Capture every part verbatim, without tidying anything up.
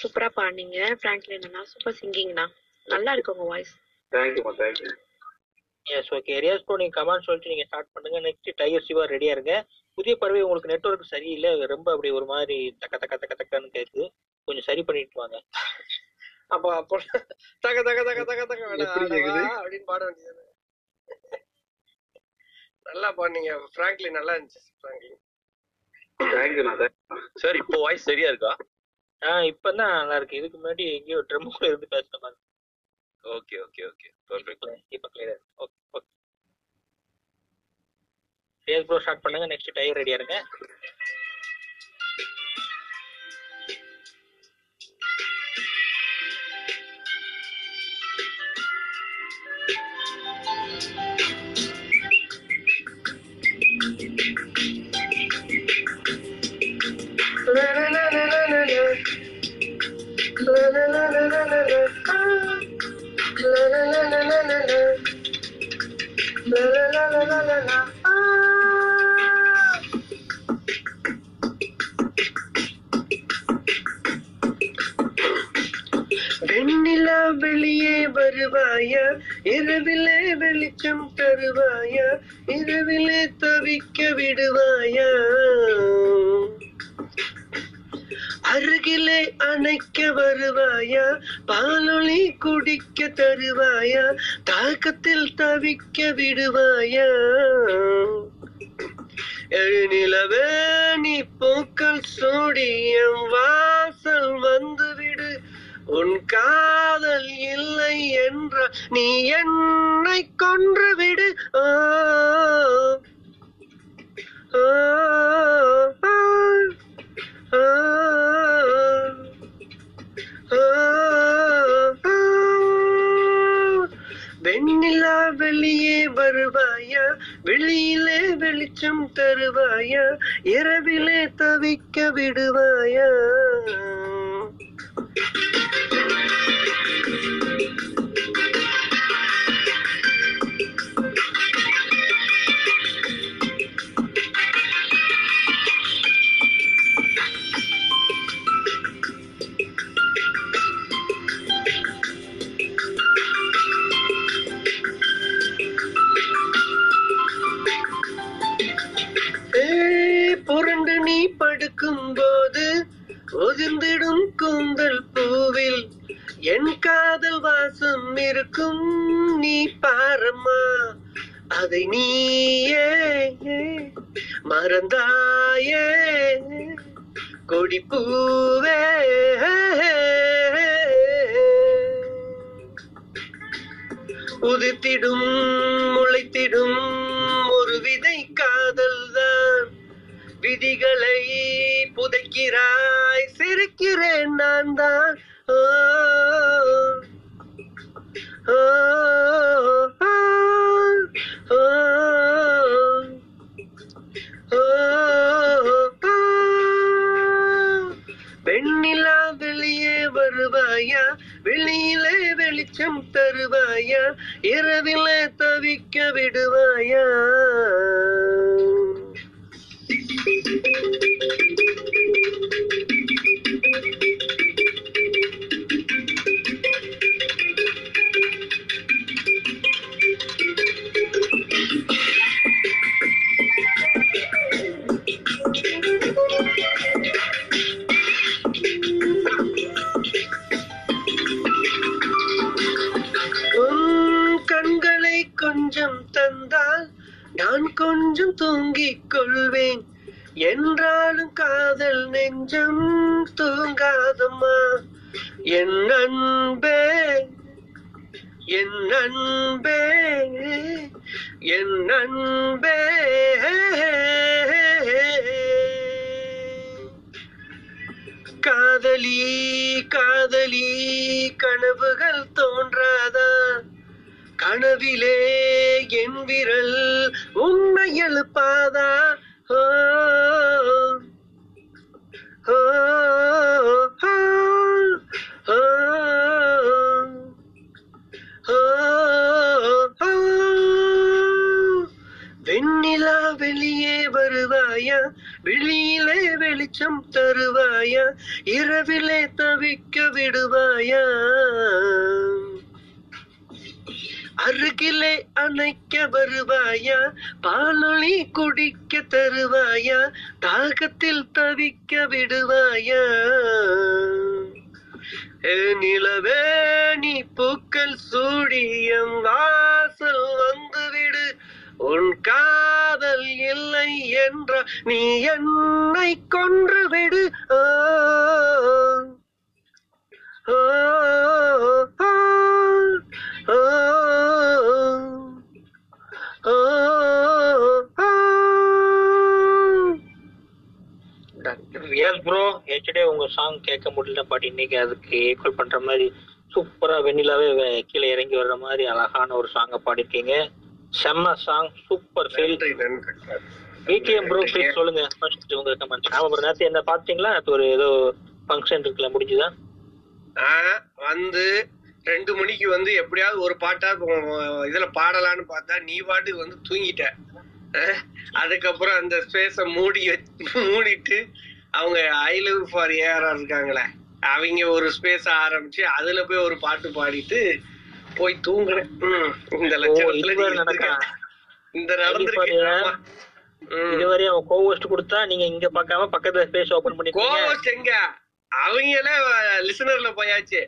சூப்பரா பாடுனீங்க பிராங்க்லின் அண்ணா, சூப்பர் சிங்கிங்ண்ணா, நல்லா இருக்கு உங்க வாய்ஸ். தேங்க் யூமா, thank you. Yes okay Riyaz bro, நீங்க கமெண்ட் சொல்லிட்டு நீங்க ஸ்டார்ட் பண்ணுங்க. நெக்ஸ்ட் டைகர் சிவா ரெடியா இருங்க. புதிய பறவை உங்களுக்கு நெட்வொர்க் சரியில்லை, ரொம்ப அப்படி ஒரு மாதிரி தக்க தக்க தக்க தக்கன்னு கேட்குது, கொஞ்சம் சரி பண்ணிட்டு வாங்க. அப்போ அப்போ தக்க தக்க தக்க தக்க தக்க அப்படின்னு பாட வேண்டியது. நல்லா பாடுனீங்க பிராங்க்லின், நல்லா இருந்துச்சு பிராங்க்லின். தேங்க் யூண்ணா, தேங்க்யூ. சார் இப்போ வாய்ஸ் சரியா இருக்கா? ஆஹ் இப்பதான் நல்லா இருக்கு, இதுக்கு முன்னாடி எங்கேயோ ட்ரம்ல இருந்து பேசுற மாதிரி. ஓகே ஓகே ஓகே பெர்ஃபெக்ட், இப்போ கிளியரா இருக்கு. Okay okay base bro start பண்ணுங்க. நெக்ஸ்ட் டயர் ரெடியா இருங்க. வெண்ணிலா வெளியே வருவாயா, இரவிலே வெளிச்சம் தருவாயா, இரவிலே தவிக்க விடுவாயா, அருகிலே அணைக்க வருவாயா, பாலொளி குடிக்க தருவாயா, தாக்கத்தில் தவிக்க விடுவாயா, எழுநிலவே நீ பூக்கள் சூடியம் வாசல் வந்துவிடு, உன் காதல் இல்லை என்ற நீ என்னை கொன்று விடு. ஆ வெண்ணிலா வெளியே வருவாயா, வெளியிலே வெளிச்சம் தருவாயா, இரவிலே தவிக்க விடுவாயா. புரண்டு நீ படுக்கும் போது ஒதிர்ந்திடும் கூந்தல் பூவில் என் காதல் வாசம் இருக்கும், நீ பாரம்மா அதை நீயே மறந்தாயே கொடி பூவே. உதித்திடும் முளைத்திடும் ஒரு விதை காதல் தான், விதிகளை புதைக்கிறாய், சிரிக்கிறேன் நான் தான். ஓ ஓ ஓ ஓ வெண்ணிலா வெளியே வருவாயா, வெளியிலே வெளிச்சம் தருவாயா, இரவிலே தவிக்க விடுவாயா. உன் கண்களை கொஞ்சம் தந்தால் நான் கொஞ்சம் தூங்கிக் கொள்வேன், என்றாலும் காதல் நெஞ்சம் தூங்காதம்மா, என் அன்பே என் அன்பே என் அன்பே. காதலி காதலி கனவுகள் தோன்றாதா, கனவிலே என் விரல் உன்னை எழுப்பாதா வெண்ணிலா வெளியே வருவாயா, வெளியிலே வெளிச்சம் தருவாயா, இரவிலே தவிக்க விடுவாயா, அருகிலே அணைக்க வருவாயா, பாலொளி குடிக்க தருவாயா, தாகத்தில் தவிக்க விடுவாயா. நிலவே நீ பூக்கள் சூடியம் வாசல் வந்துவிடு, உன் காதல் இல்லை என்ற நீ என்னை கொன்று விடு. ஆ ரியஸ் ப்ரோ, எஸ்டே உங்க சாங் கேட்க முடியல, பட் இன்னைக்கு அதுக்கு ஈக்குவல் பண்ற மாதிரி சூப்பரா வெண்ணிலாவே கீழே இறங்கி வர்ற மாதிரி அழகான ஒரு சாங்கை பாடிருக்கீங்க. செம்ம song, super feel. பிடிஎம் bro please சொல்லுங்க ஃபர்ஸ்ட் உங்க கமெண்ட். ஆமா ப்ரோ, நேத்து என்ன பாத்தீங்களா? அது ஒரு ஏதோ ஃபங்க்ஷன் இருக்குல, முடிஞ்சுதா? ஆ வந்து ரெண்டு மணிக்கு வந்து எப்படியாவது ஒரு பாட்டா இதுல பாடலான்னு பார்த்தா நீ பாட்டுக்கு வந்து தூங்கிட்ட. அதுக்கப்புறம் அந்த ஸ்பேஸ மூடி மூடிட்டு அவங்க ஐ லவ் ஃபார் ஏஆர் இருக்காங்களே, அவங்க ஒரு ஸ்பேஸ ஆரம்பிச்சு அதுல போய் ஒரு பாட்டு பாடிட்டு போய் தூங்குறேன். இந்த லட்சத்துல இந்த நடந்திருக்கேன். இதுவரையும் அவன் கோவோஸ்ட் கொடுத்தா நீங்க இங்க பாக்காம பக்கத்துல ஸ்பேஸ் ஓபன் பண்ணி கோவோஸ்ட் எங்க அவங்களே லிசனர்ல போயாச்சு.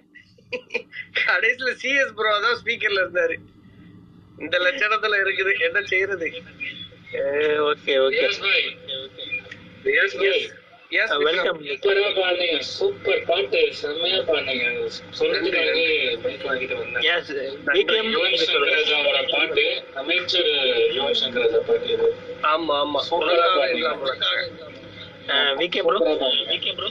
கடைசியில சிஎஸ் ப்ரோ தான் ஸ்பீக்கர்ல இருந்தாரு. இந்த லட்சணத்துல இருக்குது, என்ன செய்யறது? Okay okay, yes yes welcome. Super பாட்டு, செமையா பாடுங்க. சொல்றதுக்காகவே பைக் வாங்கிட்டு வந்தேன். எஸ் பிகேஎம் சொல்றதுக்கான பாட்டு அமைச்சர் யுவன் சங்கர் பாட்டு. ஆமா ஆமா, சூப்பரா பாடுங்க. விகே ப்ரோ விகே ப்ரோ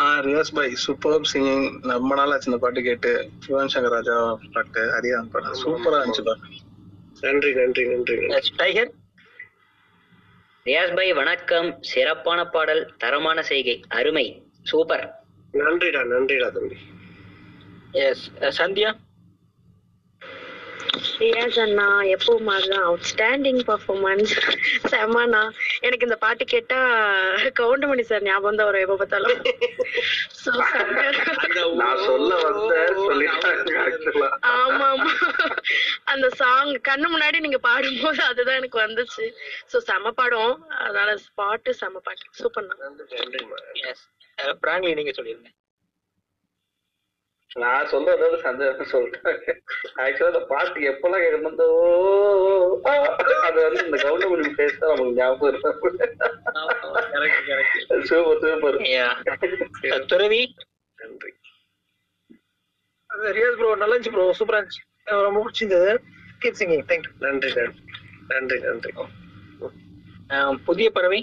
ஆ ரியாஸ் பாய் சூப்பர் சிங்கிங். ரொம்ப நாள் ஆச்சு இந்த பாட்டு கேட்டு. சிவன் சங்கர் ராஜா பாட்டு ஹரியான் பாட்டு சூப்பரா இருந்துச்சுப்பா. நன்றி நன்றி நன்றி. டைகர் ரியாஸ் பாய் வணக்கம், சிறப்பான பாடல், தரமான செய்கை, அருமை, சூப்பர். நன்றிடா நன்றிடா தம்பி. எஸ் சந்தியா ரியாஸ் அண்ணா எப்பவும் மாதிரிதான் அவுட்ஸ்டாண்டிங் பர்ஃபார்மன்ஸ். செமண்ணா, எனக்கு இந்த பாட்டு கேட்டா கவுண்டமணி சார் ஞாபகம் தான் வரும் எப்ப பார்த்தாலும். ஆமா ஆமா, அந்த சாங் கண்ணு முன்னாடி நீங்க பாடும்போது அதுதான் எனக்கு வந்துச்சு. சோ செம பாடும், அதனால பாட்டு செம பாட்டு சூப்பர்ண்ணா. நீங்க சொல்லிருங்க. நான் சொல்ல ஏதாவது சந்தேகம் சொல்றேன். ஆக்சுவலா அந்த பாட்டு எப்பெல்லாம் கேட்கணும் அது வந்து இந்த கவுண்டமணி பேஸ் தான் நமக்கு ஞாபகம் இருக்கும். Super super. துறவி நன்றி. ரியாஸ் ப்ரோ நல்லா இருந்துச்சு ப்ரோ, சூப்பரா இருந்துச்சு, ரொம்ப பிடிச்சிருந்தது. Keep singing. தேங்க்யூ. நன்றி நன்றி நன்றி. புதிய பறவை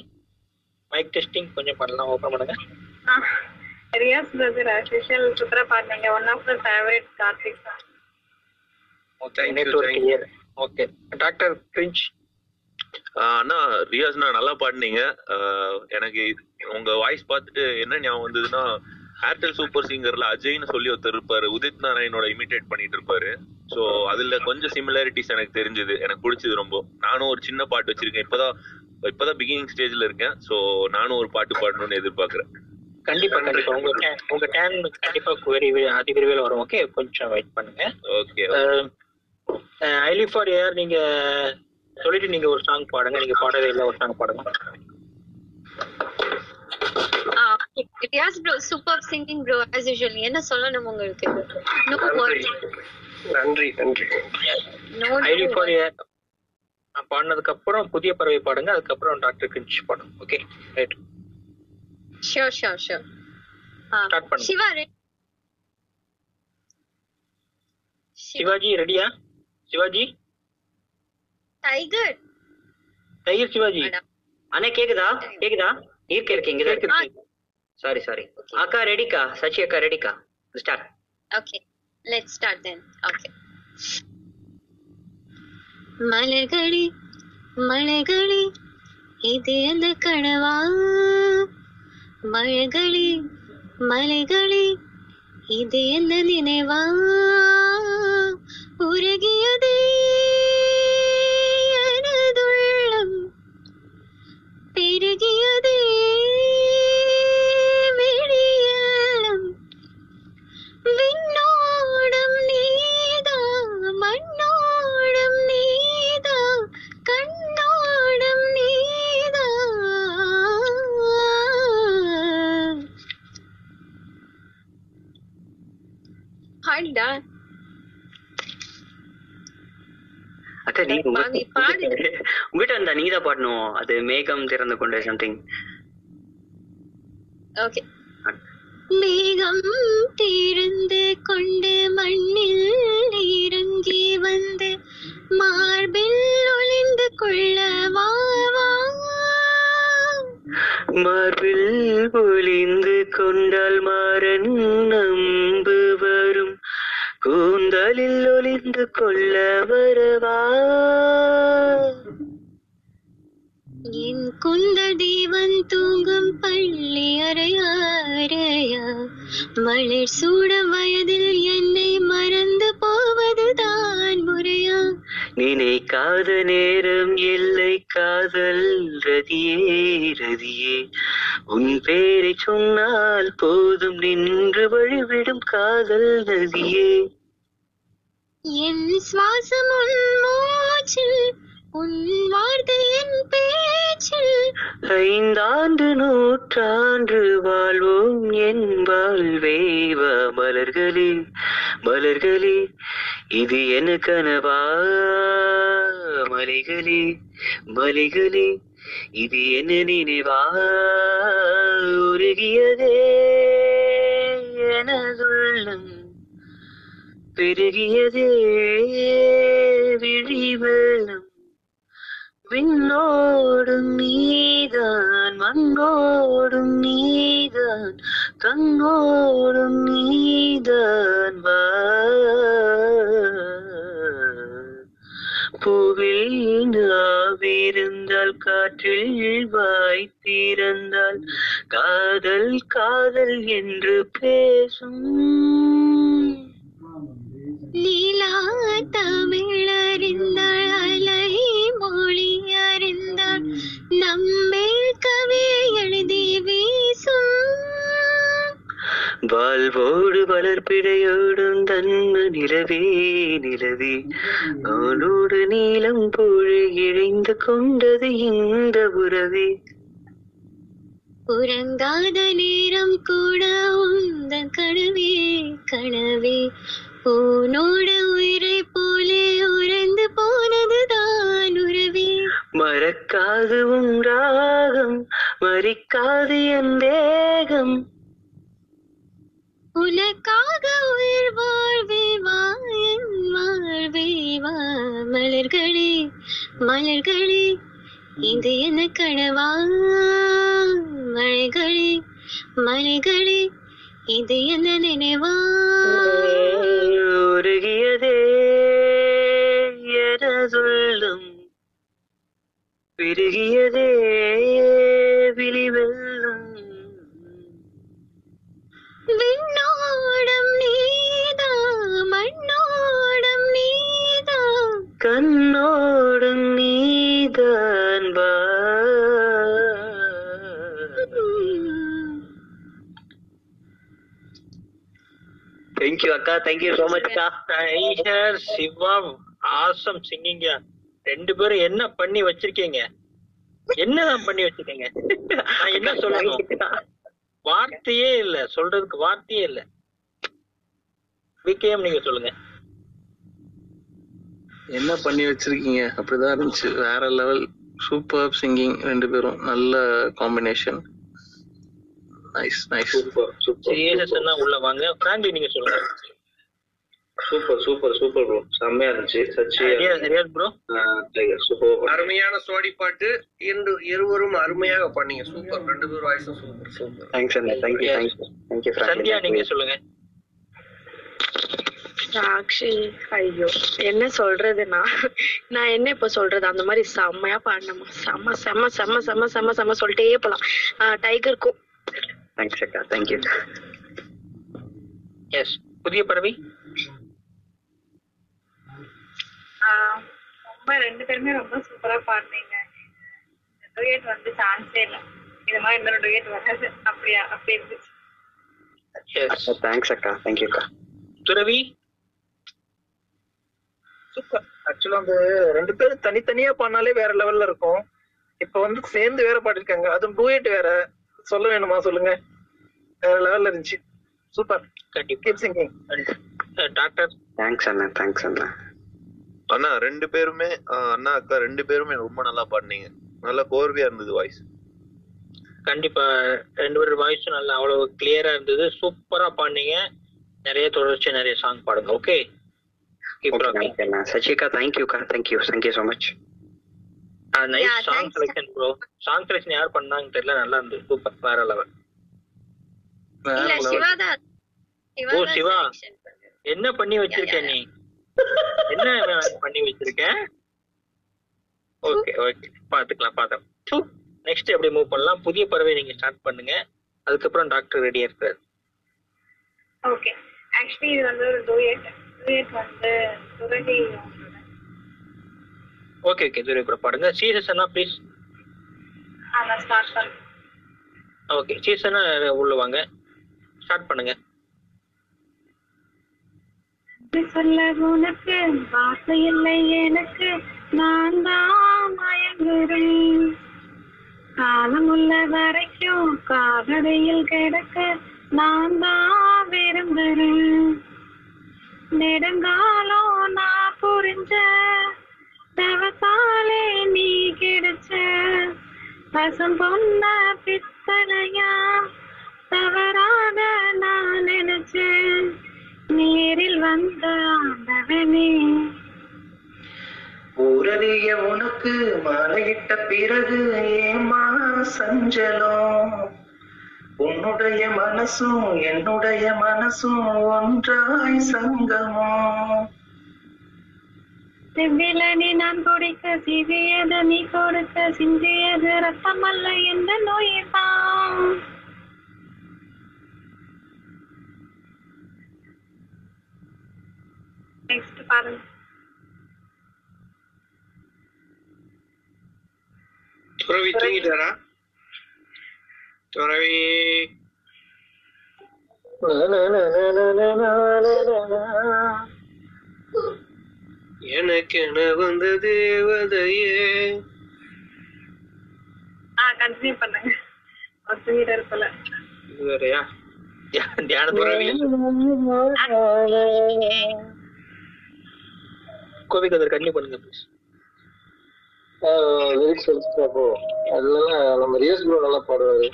மைக் டெஸ்டிங் கொஞ்சம் பண்ணலாம், ஓபன் பண்ணுங்க. ரியாஸ் பிரதர் ஆசிஷல் சூப்பரா பாடுங்க. One of the favourite Karthik sir. Okay network clear. Okay doctor cringe அண்ணா, ரியாஸ் நான் நல்லா பாடுனீங்க. எனக்கு உங்க வாய்ஸ் பார்த்துட்டு என்ன ஞாபகம் வந்ததுன்னா, ஏர்டெல் சூப்பர் சிங்கர்ல அஜய்னு சொல்லி ஒருத்தர் இருப்பாரு, உதித் நாராயணோட இமிடேட் பண்ணிட்டு இருப்பாரு. ஸோ அதுல கொஞ்சம் சிமிலாரிட்டிஸ் எனக்கு தெரிஞ்சது, எனக்கு பிடிச்சது ரொம்ப. நானும் ஒரு சின்ன பாட்டு வச்சிருக்கேன், இப்பதான் இப்பதான் பிகினிங் ஸ்டேஜ்ல இருக்கேன். ஸோ நானும் ஒரு பாட்டு பாடணும்னு எதிர்பார்க்கிறேன். கண்டிப்பா கண்டிப்பா உங்க உங்க டேன் கண்டிப்பா அதி விரைவில் வரும். ஓகே கொஞ்சம் வெயிட் பண்ணுங்க. Okay I love for AR நீங்க சொல்லிட்டு நீங்க ஒரு சாங் பாடுங்க. நீங்க பாடவே இல்லை, ஒரு சாங் பாடுங்க. Riyaz bro super singing bro as usual. என்ன சொல்லணும் உங்களுக்கு? No words. நன்றி நன்றி. ஐ லவ் ஃபார் ஏஆர் பாடுனதுக்கு அப்புறம் புதிய பறவை பாடுங்க, அதுக்கப்புறம் டாக்டர் கிஞ்ச் பாடுங்க. Okay right. Sure, sure, sure. Start பண்ணு. Shiva ready? Shivaji ready ah? Shivaji? Tiger. Tiger Shivaji. அண்ணே கேக்குதா? கேக்குதா? நீர் கேக்குங்க இங்க இருக்கு. Sorry, sorry. Akka ready ka? Sachi akka ready ka? Start. Okay. Let's start then. Okay. மலர்களே மலர்களே இது அந்த கனவா, மலர்களே மலைகளே இது அந்த நினைவா, உருகியதே எனதுள்ளம் பெருகியதே விழியலம், விண்ணோடம் நீதா மண்ணோடம் நீதா கண்ணோடம் நீதா, ஹாய்டா உங்ககிட்ட நீதான் பாடணும். அது மேகம் திறந்து கொண்டு சம்திங் ஓகே. மேகம் திறந்து கொண்டு மண்ணில் இறங்கி வந்து மார்பில் ஒளிந்து கொள்ளவா, மார்பில் ஒளிந்து கொண்டால் மாறன் நம்பு வரும், கூந்தலில் ஒளிந்து கொள்ள வருவா, என் குந்த தேவன் தூங்கும் பள்ளி அறையாரையா, மலர் சூடும் வயதில் என்னை மறந்து போவதுதான் முறையா, நினைக்காத நேரம் இல்லை காதல் ரதியே ரதியே, உன் பேரை சொன்னால் போதும் நின்று வழிவிடும் காதல் நதியே, என் சுவாசம் உன் மூச்சில் உன் வார்த்தையின் பேச்சில், ஐந்தாண்டு நூற்றாண்டு வாழ்வோம் என் வாழ்வே, வா மலர்களே மலர்களே இது என் கனவா, மலைகளே மலைகளே இது என் நினைவா, உருகியதே எனதுள்ளம் பெருகியதே விழிவெள்ளம், விண்ணோடும் நீதான் மண்ணோடும் நீதான் கண்ணோடும் நீதான் வா, பூவில் நாவிருந்தால் காற்றில் வாய்த்திருந்தால் காதல் காதல் என்று பேசும், நீலா தமிழறிந்தாள் அலை மொழி அறிந்தாள் நம்மேல் கவி எழுதி வீசும், வாழ்வோடு வளர்பிடையோடும் தன்ம நிலவே நிலவே, அவனோடு நீளம் பொழு இழைந்து கொண்டது இந்த உறவே, உறங்காத நேரம் கூட உந்தன் கனவே கனவே, உன்னோட உயிரை போலே உறைந்து போனதுதான் உறவே, மறக்காது உன் ராகம் மறிக்காது என் தேகம், உனக்காக உயிர் வாழ்வே வா என் வாழ்வே வா, மலர்களே மலர்களே இது என் கனவா, மலைகளே மலைகளே இது என் நினைவா, உருகியதே எனதுள்ளம் பெருகியதே விழிவெல்லம், விண்ணோடம் நீதா மண்ணோடம் நீதா கண்ணோடம் நீதான் வா, thank you akka, thank you so much ka, Tiger Shiva awesome singing ya, ரெண்டு பேரும் என்ன பண்ணி வச்சிருக்கீங்க, என்னதான் பண்ணி வச்சிருக்கீங்க, நான் என்ன சொல்லணும், வார்த்தையே இல்ல சொல்றதுக்கு, வார்த்தையே இல்ல, விகேஎம் நீங்க சொல்லுங்க என்ன பண்ணி வச்சிருக்கீங்க, அப்படிதான் இருந்துச்சு, வேற லெவல் சூப்பர் சிங்கிங், ரெண்டு பேரும் நல்ல combination, nice nice super super, ஏன்னா உள்ள வாங்க Franklin நீங்க சொல்லுங்க, சூப்பர் சூப்பர் சூப்பர் bro, செமையா இருந்துச்சு, சச்சியா ரியல் bro, சூப்பர் அருமையான சோடி பாட்டு, இன்று இருவரும் அருமையாக பண்ணீங்க, சூப்பர் ரெண்டு பேரும் வாய்ஸும் சூப்பர் சூப்பர், தேங்க்ஸ் அண்ணா, thank you thank you thank you Franklin, Sandhya நீங்க சொல்லுங்க, சாக்ஷி, ஐயோ என்ன சொல்றதுன்னா நான் என்ன இப்ப சொல்றது, அந்த மாதிரி செம்மையா பாடணுமா, செம்ம செம்ம செம்ம செம்ம செம்ம செம்ம சொல்லிட்டே போலாம். டைகருக்கும் தேங்க்ஸ் அக்கா. தேங்க்யூ. எஸ் புதிய பறவை. ரொம்ப ரெண்டு பேருமே ரொம்ப சூப்பரா பாடுனீங்க. டூயட் வந்து சான்ஸே இல்லை, இது மாதிரி இன்னொரு டூயட் வராது அப்படியா அப்படி இருந்துச்சு. Yes. Thanks akka. Thank you akka. துரவி சூப்பர். ஆக்சுவலா அந்த ரெண்டு பேரும் தனித்தனியா பாடினாலே வேற லெவல்ல இருக்கும். இப்ப வந்து சேர்ந்து வேற பாடிருக்காங்க, அதுவும் டூயட் வேற. சொல்ல வேணுமா சொல்லுங்க, வேற லெவல்ல இருந்துச்சு. Super. Keep singing. Doctor thanks அண்ணா. தேங்க்ஸ் அண்ணா. அண்ணா ரெண்டு பேருமே, அண்ணா அக்கா ரெண்டு பேருமே ரொம்ப நல்லா பாடினீங்க. நல்லா கோர்வையா இருந்தது வாய்ஸ். கண்டிப்பா ரெண்டு பேரும் வாய்ஸும் நல்லா அவ்வளவு கிளியரா இருந்தது. சூப்பரா பாடுனீங்க. நிறைய தொடர்ச்சி நிறைய சாங் பாடுங்க. ஓகே சச்சிகா. தேங்க்யூ கா. Thank you. Thank you so much. Nice song selection bro. Song selection யார் பண்ணாங்கன்னு தெரியல, நல்லா இருந்தது. சூப்பர். வேற லெவல். இல்ல சிவா தான். ஓ சிவா, என்ன பண்ணி வச்சிருக்க நீ, என்ன பண்ணி வச்சிருக்க. ஓகே ஓகே பாத்துக்கலாம் பாத்தோம். நெக்ஸ்ட் எப்படி மூவ் பண்ணலாம்? புதிய பறவை நீங்க ஸ்டார்ட் பண்ணுங்க, அதுக்கப்புறம் டாக்டர் ரெடியா இருக்காரு. ஓகே ஆக்சுவலி இது வந்து ஒரு டூயட். டூயட் வந்து துரதி. ஓகே ஓகே துரதி கூட பாடுங்க. சீசனா ப்ளீஸ். ஆமா ஸ்டார்ட் பண்ணு. ஓகே சீசனா உள்ள வாங்க, ஸ்டார்ட் பண்ணுங்க. சொல்ல உனக்கு வார்த்தை இல்லை எனக்கு, நான் தான் மயங்குறேன். காலம் உள்ள வரைக்கும் காதடையில் கிடக்க நான் தான் விரும்புறேன். நெடுங்காலம் நான் புரிஞ்ச தவத்தாலே நீ கிடைச்ச பசம் பொண்ண பித்தளையா தவறாக நான் நினைச்சேன். நேரில் வந்த ஆண்டவனே உறவிய உனக்கு மாலையிட்ட பிறகு ஏமா சஞ்சலம். உன்னுடைய மனசும் என்னுடைய மனசும் ஒன்றாய் சங்கமம். செவ்விலனி நான் குடிக்க சிவியது நீ கொடுக்க சிந்தியது ரத்தமல்ல எந்த நோய்தான். நெக்ஸ்ட் பாருங்க. துறவி தூங்கிட்டாரா? துறவி எனக்கு என வந்த தேவதையே. ஆ கண்டினியூ பண்ணுங்க. அவர் தூங்கிட்டாரு போல. வேறயா தியான துறவி. கோபிகதர் கண்டினியூ பண்ணுங்க ப்ளீஸ். லிரிக்ஸ் எடுத்துட்டாப்போ அதனால நம்ம ரியாஸ் ப்ரோ நல்லா பாடுவாரு.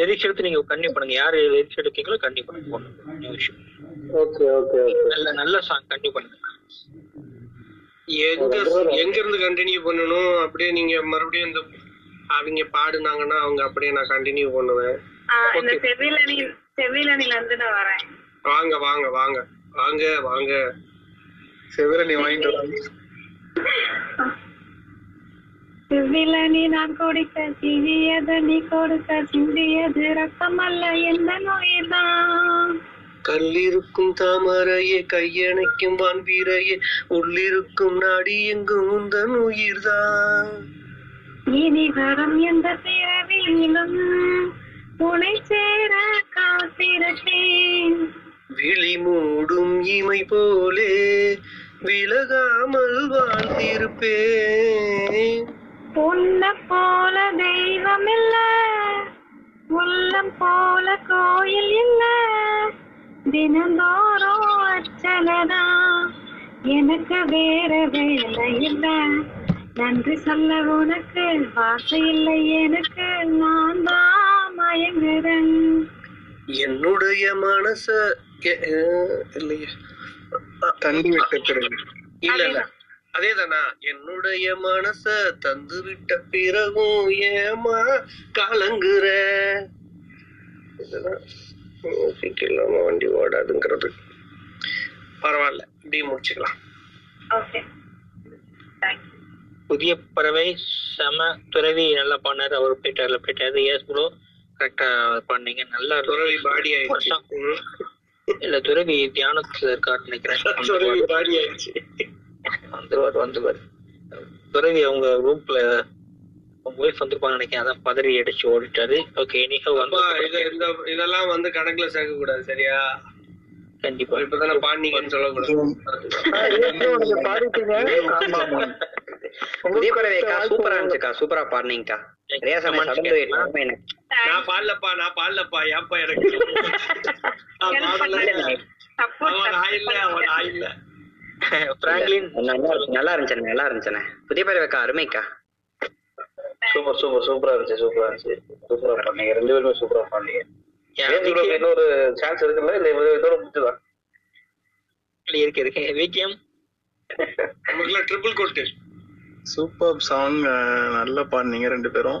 லிரிக்ஸ் எடுத்து நீங்க கண்டினியூ பண்ணுங்க. யாரு லிரிக்ஸ் எடுக்கீங்களோ கண்டினியூ பண்ணுங்க. ஓகே ஓகே நல்ல நல்ல சாங் கண்டினியூ பண்ணுங்க. எங்க எங்க இருந்து கண்டினியூ பண்ணணும்? அப்படியே நீங்க மறுபடியும் இந்த அவங்க பாடுனாங்கன்னா அவங்க அப்படியே நான் கண்டினியூ பண்ணுவேன். இந்த செவிலனி செவிலனில இருந்து நான் வரேன். வாங்க வாங்க வாங்க வாங்க வாங்க செவிலனி வாங்கிட்டு வாங்க. செவ்விலனி நான் கொடுக்க சிவியது நீ கொடுக்க சிந்தியது ரத்தமல்ல எந்த நோய்தான். கல்லிருக்கும் தாமரையே கையணைக்கும் வான்பீரையே உள்ளிருக்கும் நாடி எங்கும் உந்த நோயிர்தான். இனி வரும் எந்த பிறவியிலும் உனை சேர காத்திருக்கேன். விழி மூடும் இமை போலே விலகாமல் வாழ்ந்திருப்பேன். உன்ன போல தெய்வம் இல்ல, உள்ளம் போல கோயில் இல்ல, தினந்தோறும் அச்சலதா. எனக்கு வேற வேலை இல்ல, நன்றி சொல்ல உனக்கு வார்த்தை இல்லை எனக்கு, நான் தான் மயங்குறேன். என்னுடைய மனச இல்லையா தந்து விட்டு இல்ல அதேதானா என்னுடைய மனச தந்து விட்ட பிறகும் ஏமா கலங்குற. இதெல்லாம் வண்டி ஓடாதுங்கிறது பரவாயில்ல, இப்படி முடிச்சுக்கலாம். Okay, thank you. புதிய பறவை செம துறவி நல்லா பண்ணாரு, அவர் போயிட்டார்ல போயிட்டாரு. எஸ் ப்ரோ, கரெக்டா பண்ணீங்க. நல்லா துறவி பாடி ஆயிடுச்சு. இல்ல துறவி தியானத்துல இருக்காருன்னு நினைக்கிறேன். துறவி பாடி ஆயிடுச்சு, வந்துருவார் வந்துருவார் துறவி. அவங்க ரூம்ல அவங்க ஒய்ஃப் வந்துருப்பான்னு நினைக்கிறேன், அதான் பதறி அடிச்சு ஓடிட்டாரு. ஓகே, இனிகா வந்து இதெல்லாம் வந்து கணக்குல சேர்க்க கூடாது, சரியா? கண்டிப்பா. இப்பதானே பாண்டிங்கன்னு சொல்லக்கூடாது. புதிய பறவைக்கா சூப்பரா இருந்துச்சுக்கா, சூப்பரா பாடுனீங்கக்கா. நான் பாடலப்பா, நான் பாடலப்பா ஏப்பா எனக்கு பிராங்க்லின் நல்லா இருந்துச்சு, நல்லா இருந்துச்சுண்ணே. புதிய பறவைக்கா அருமைக்கா, சூப்பர் சூப்பர் சூப்பரா இருந்துச்சு, சூப்பரா இருந்துச்சு, சூப்பரா பாடுனீங்க ரெண்டு பேருமே, சூப்பரா பாடுனீங்க. இன்னொரு சான்ஸ் இருக்குல்ல, இல்ல இதோட முடிச்சுதான்? இருக்கு இருக்கு வீக்கம் ட்ரிபிள் கோட்டு. சூப்பர் சாங், நல்லா பாடுனீங்க ரெண்டு பேரும்.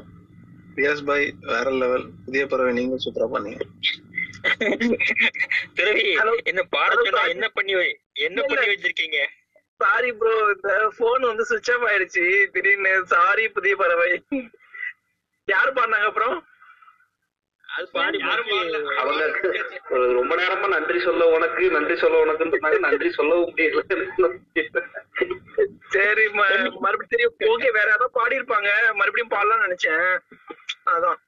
ரியாஸ் பாய் வேற லெவல். புதிய பறவை நீங்க சூப்பரா பாடுனீங்க. என்ன பாடுறதுன்னா என்ன பண்ணி என்ன பண்ணி வச்சிருக்கீங்க? சாரி ப்ரோ, இந்த போன் வந்து சுவிட்ச் ஆஃப் ஆயிடுச்சு திடீர்னு. சாரி. புதிய பறவை யாரு பாடினாங்க அப்புறம்? அவங்க ரொம்ப நேரமா நன்றி சொல்ல உனக்கு நன்றி சொல்ல உனக்குன்னு சொன்னாங்க, நன்றி சொல்லவும் முடியல. சரி, மறுபடியும் ஓகே, வேற ஏதாவது பாடி இருப்பாங்க, மறுபடியும் பாடலாம் நினைச்சேன், அதான்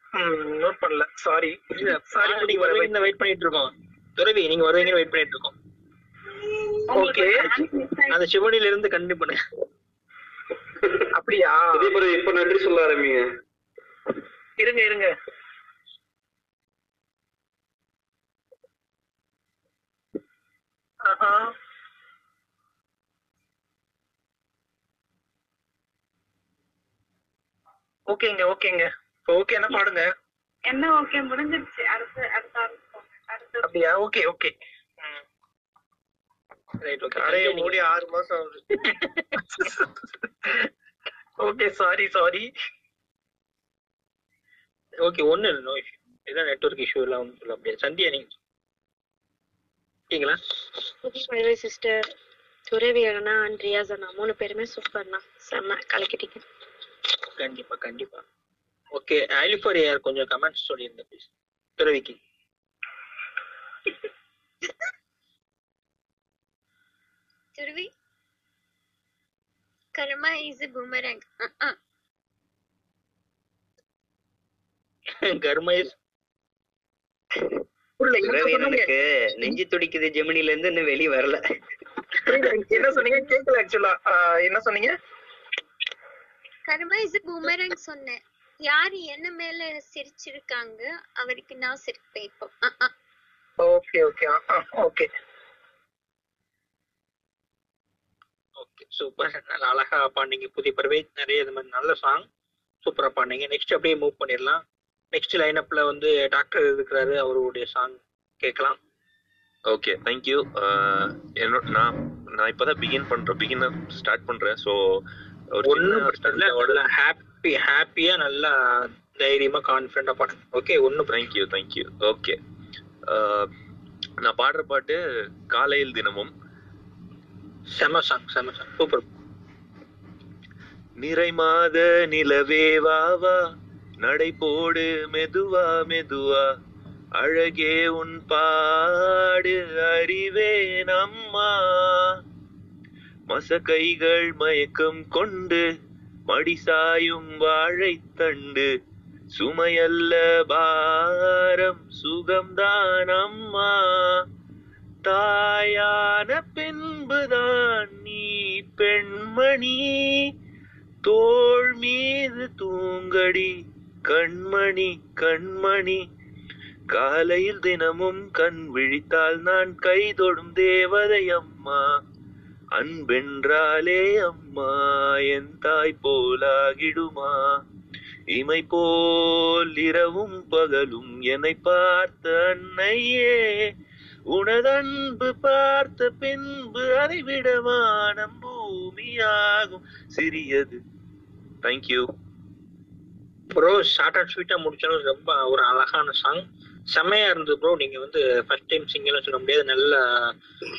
நோட் பண்ணல. சாரி சாரி, நீங்க வருவீங்க வெயிட் பண்ணிட்டு இருக்கோம். துறவி நீங்க வருவீங்கன்னு வெயிட் பண்ணிட்டு இருக்கோம். ஓகே, அந்த சிவனில இருந்து கண்டிப்பா பண்ணுங்க. அப்படியா? இப்ப நன்றி சொல்ல ஆரம்பிங்க. இருங்க இருங்க ஓகேங்க ஓகேங்க ஓகே. என்ன பாடுங்க? என்ன ஓகே முடிஞ்சிருச்சு. அடுத்து அடுத்து அடுத்து அப்படியே ஓகே ஓகே ரைட் ஓகே. அரே மூடி ஆறு மாசம் ஆகுது. Okay sorry sorry okay. ஒண்ணு இல்ல, நோ இஷ்யூ, ஏதா நெட்வொர்க் இஷ்யூ எல்லாம் ஒண்ணு. அப்படியே சந்தியா நீங்க சிஸ்டர், துறவி அண்ணா அண்ட் ரியாஸ் அண்ணா மூணு பேருமே சூப்பர்ண்ணா, செம்ம கலக்கிட்டீங்க. கண்டிப்பா கண்டிப்பா ஓகே. ஐலிஃபர் யார் கொஞ்சம் கமெண்ட்ஸ் சொல்லிருந்தேன் ப்ளீஸ். துறவிக்கு துறவி karma is a பூமரங். Karma is எனக்கு நெஞ்சு துடிக்குது. ஜெமினில இருந்து இன்னும் வெளியே வரல. என்ன சொன்னீங்க? கேக்கல. ஆக்சுவலா என்ன சொன்னீங்க? கர்மா இஸ் எ பூமரங் சொன்னேன். யார் என்ன மேல சிரிச்சிருக்காங்க அவருக்கு நான் சிரிப்பேன் இப்போ. Okay okay okay okay super. நல்ல அழகா பாண்டிங்க. புதிய பறவை நிறைய இது மாதிரி நல்ல சாங், சூப்பரா பாண்டிங்க. நெக்ஸ்ட் அப்படியே மூவ் பண்ணிடலாம். நெக்ஸ்ட் லைனப்ல வந்து டாக்டர் இருக்கிறாரு, அவருடைய சாங் கேட்கலாம். Okay thank you. என்னோட நான் நான் இப்போதான் பிகின் பண்றேன், பிகினர் ஸ்டார்ட் பண்றேன். ஸோ ஒன்றும் ஹாப்பி ஹாப்பியா நல்லா தைரியமா கான்ஃபிடண்டா பாடுங்க. ஓகே ஒன்றும் தேங்க்யூ தேங்க்யூ ஓகே. நான் பாடுற பாட்டு காலையில் தினமும். செம சாங், செம சாங், சூப்பர். நிறை மாத நிலவே வா வா நடை போடு மெதுவா மெதுவா அழகே உன் பாடு அறிவேன் அம்மா மசக்கைகள் மயக்கம் கொண்டு மடிசாயும் வாழைத்தண்டு சுமையல்ல பாரம் சுகம்தான் அம்மா தாயான பின்புதான் நீ பெண்மணி தோள் மீது தூங்கடி கண்மணி கண்மணி காலையில் தினமும் கண் விழித்தால் நான் கை தொடும் தேவதை அம்மா அன்பென்றாலே அம்மா என் தாய் போலாகிடுமா இமை போல் இரவும் பகலும் என்னை பார்த்த அன்னையே உனதன்பு பார்த்த பின்பு அதைவிடவானம் பூமியாகும் சிறியது. Thank you bro. ஷார்ட் அண்ட் ஸ்வீட்டா முடிச்சாலும் ரொம்ப ஒரு அழகான சாங். செம்மையா இருந்தது ப்ரோ. நீங்க வந்து ஃபர்ஸ்ட் டைம் சிங்கிள்னு சொல்ல முடியாது, நல்ல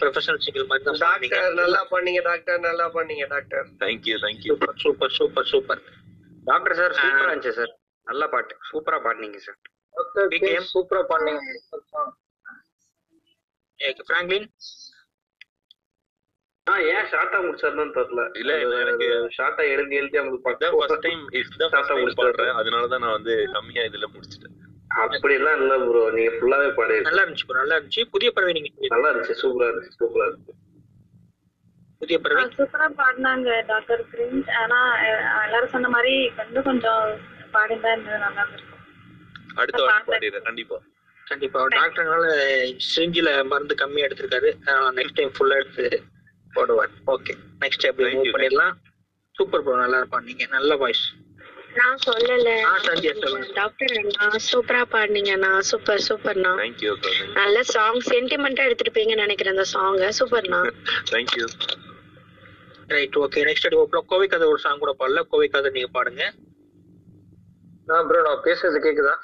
ப்ரொஃபஷனல் சிங்கிள் மாதிரி தான். டாக்டர் நல்லா பண்ணீங்க டாக்டர், நல்லா பண்ணீங்க doctor. Thank you thank you super super super doctor sir. சூப்பரா இருந்துச்சு சார், நல்ல பாட்டு, சூப்பரா பாடுனீங்க சார். ஓகே பிகேம் சூப்பரா பாடுனீங்க. ஏக பிராங்க்லின் நான் ஏன் ஷார்ட்டா முடிச்சேன்னு தெரியல. இல்ல எனக்கு ஷார்ட்டா எழுதி எழுதி உங்களுக்கு பார்த்தா ஃபர்ஸ்ட் டைம் இஸ் தி ஷார்ட்டா முடிச்சேன், அதனால தான் நான் வந்து கம்மியா இதல முடிச்சிட்டேன். அப்படி எல்லாம் இல்ல ப்ரோ, நீங்க ஃபுல்லாவே பாடுங்க. நல்லா இருந்துச்சு ப்ரோ, நல்லா இருந்துச்சு. புதிய பறவை நீங்க நல்லா இருந்துச்சு, சூப்பரா இருந்துச்சு, சூப்பரா இருந்துச்சு. புதிய பறவை சூப்பரா பாடுனாங்க டாக்டர் கிரின்ஸ். ஆனா எல்லாரும் சொன்ன மாதிரி கொஞ்சம் கொஞ்சம் பாடினா நல்லா இருக்கும். அடுத்து பாடுறேன் கண்டிப்பா கண்டிப்பா. டாக்டர்னால சிரிஞ்சில மருந்து கம்மியா எடுத்துருக்காரு, நெக்ஸ்ட் டைம் ஃபுல்லா எடுத்து போடுவார். ஓகே நெக்ஸ்ட் அப்படியே மூவ் பண்ணிடலாம். சூப்பர் ப்ரோ, நல்லா பாடுனீங்க, நல்ல வாய்ஸ். நான் சொல்லல டாக்டர், நான் சூப்பரா பாடுனீங்க. நான் சூப்பர் சூப்பர்ண்ணா, நல்ல சாங், சென்டிமெண்டா எடுத்துருப்பீங்கன்னு நினைக்கிறேன் அந்த சாங்க. சூப்பர்ண்ணா, தேங்க்யூ. ரைட் ஓகே நெக்ஸ்ட் அடி ஓப்பல கோவிக்கதர் ஒரு சாங் கூட பாடல. கோவிக்கதர் நீங்க பாடுங்க. நான் ப்ரோ நான் பேசுறது கேக்குதா?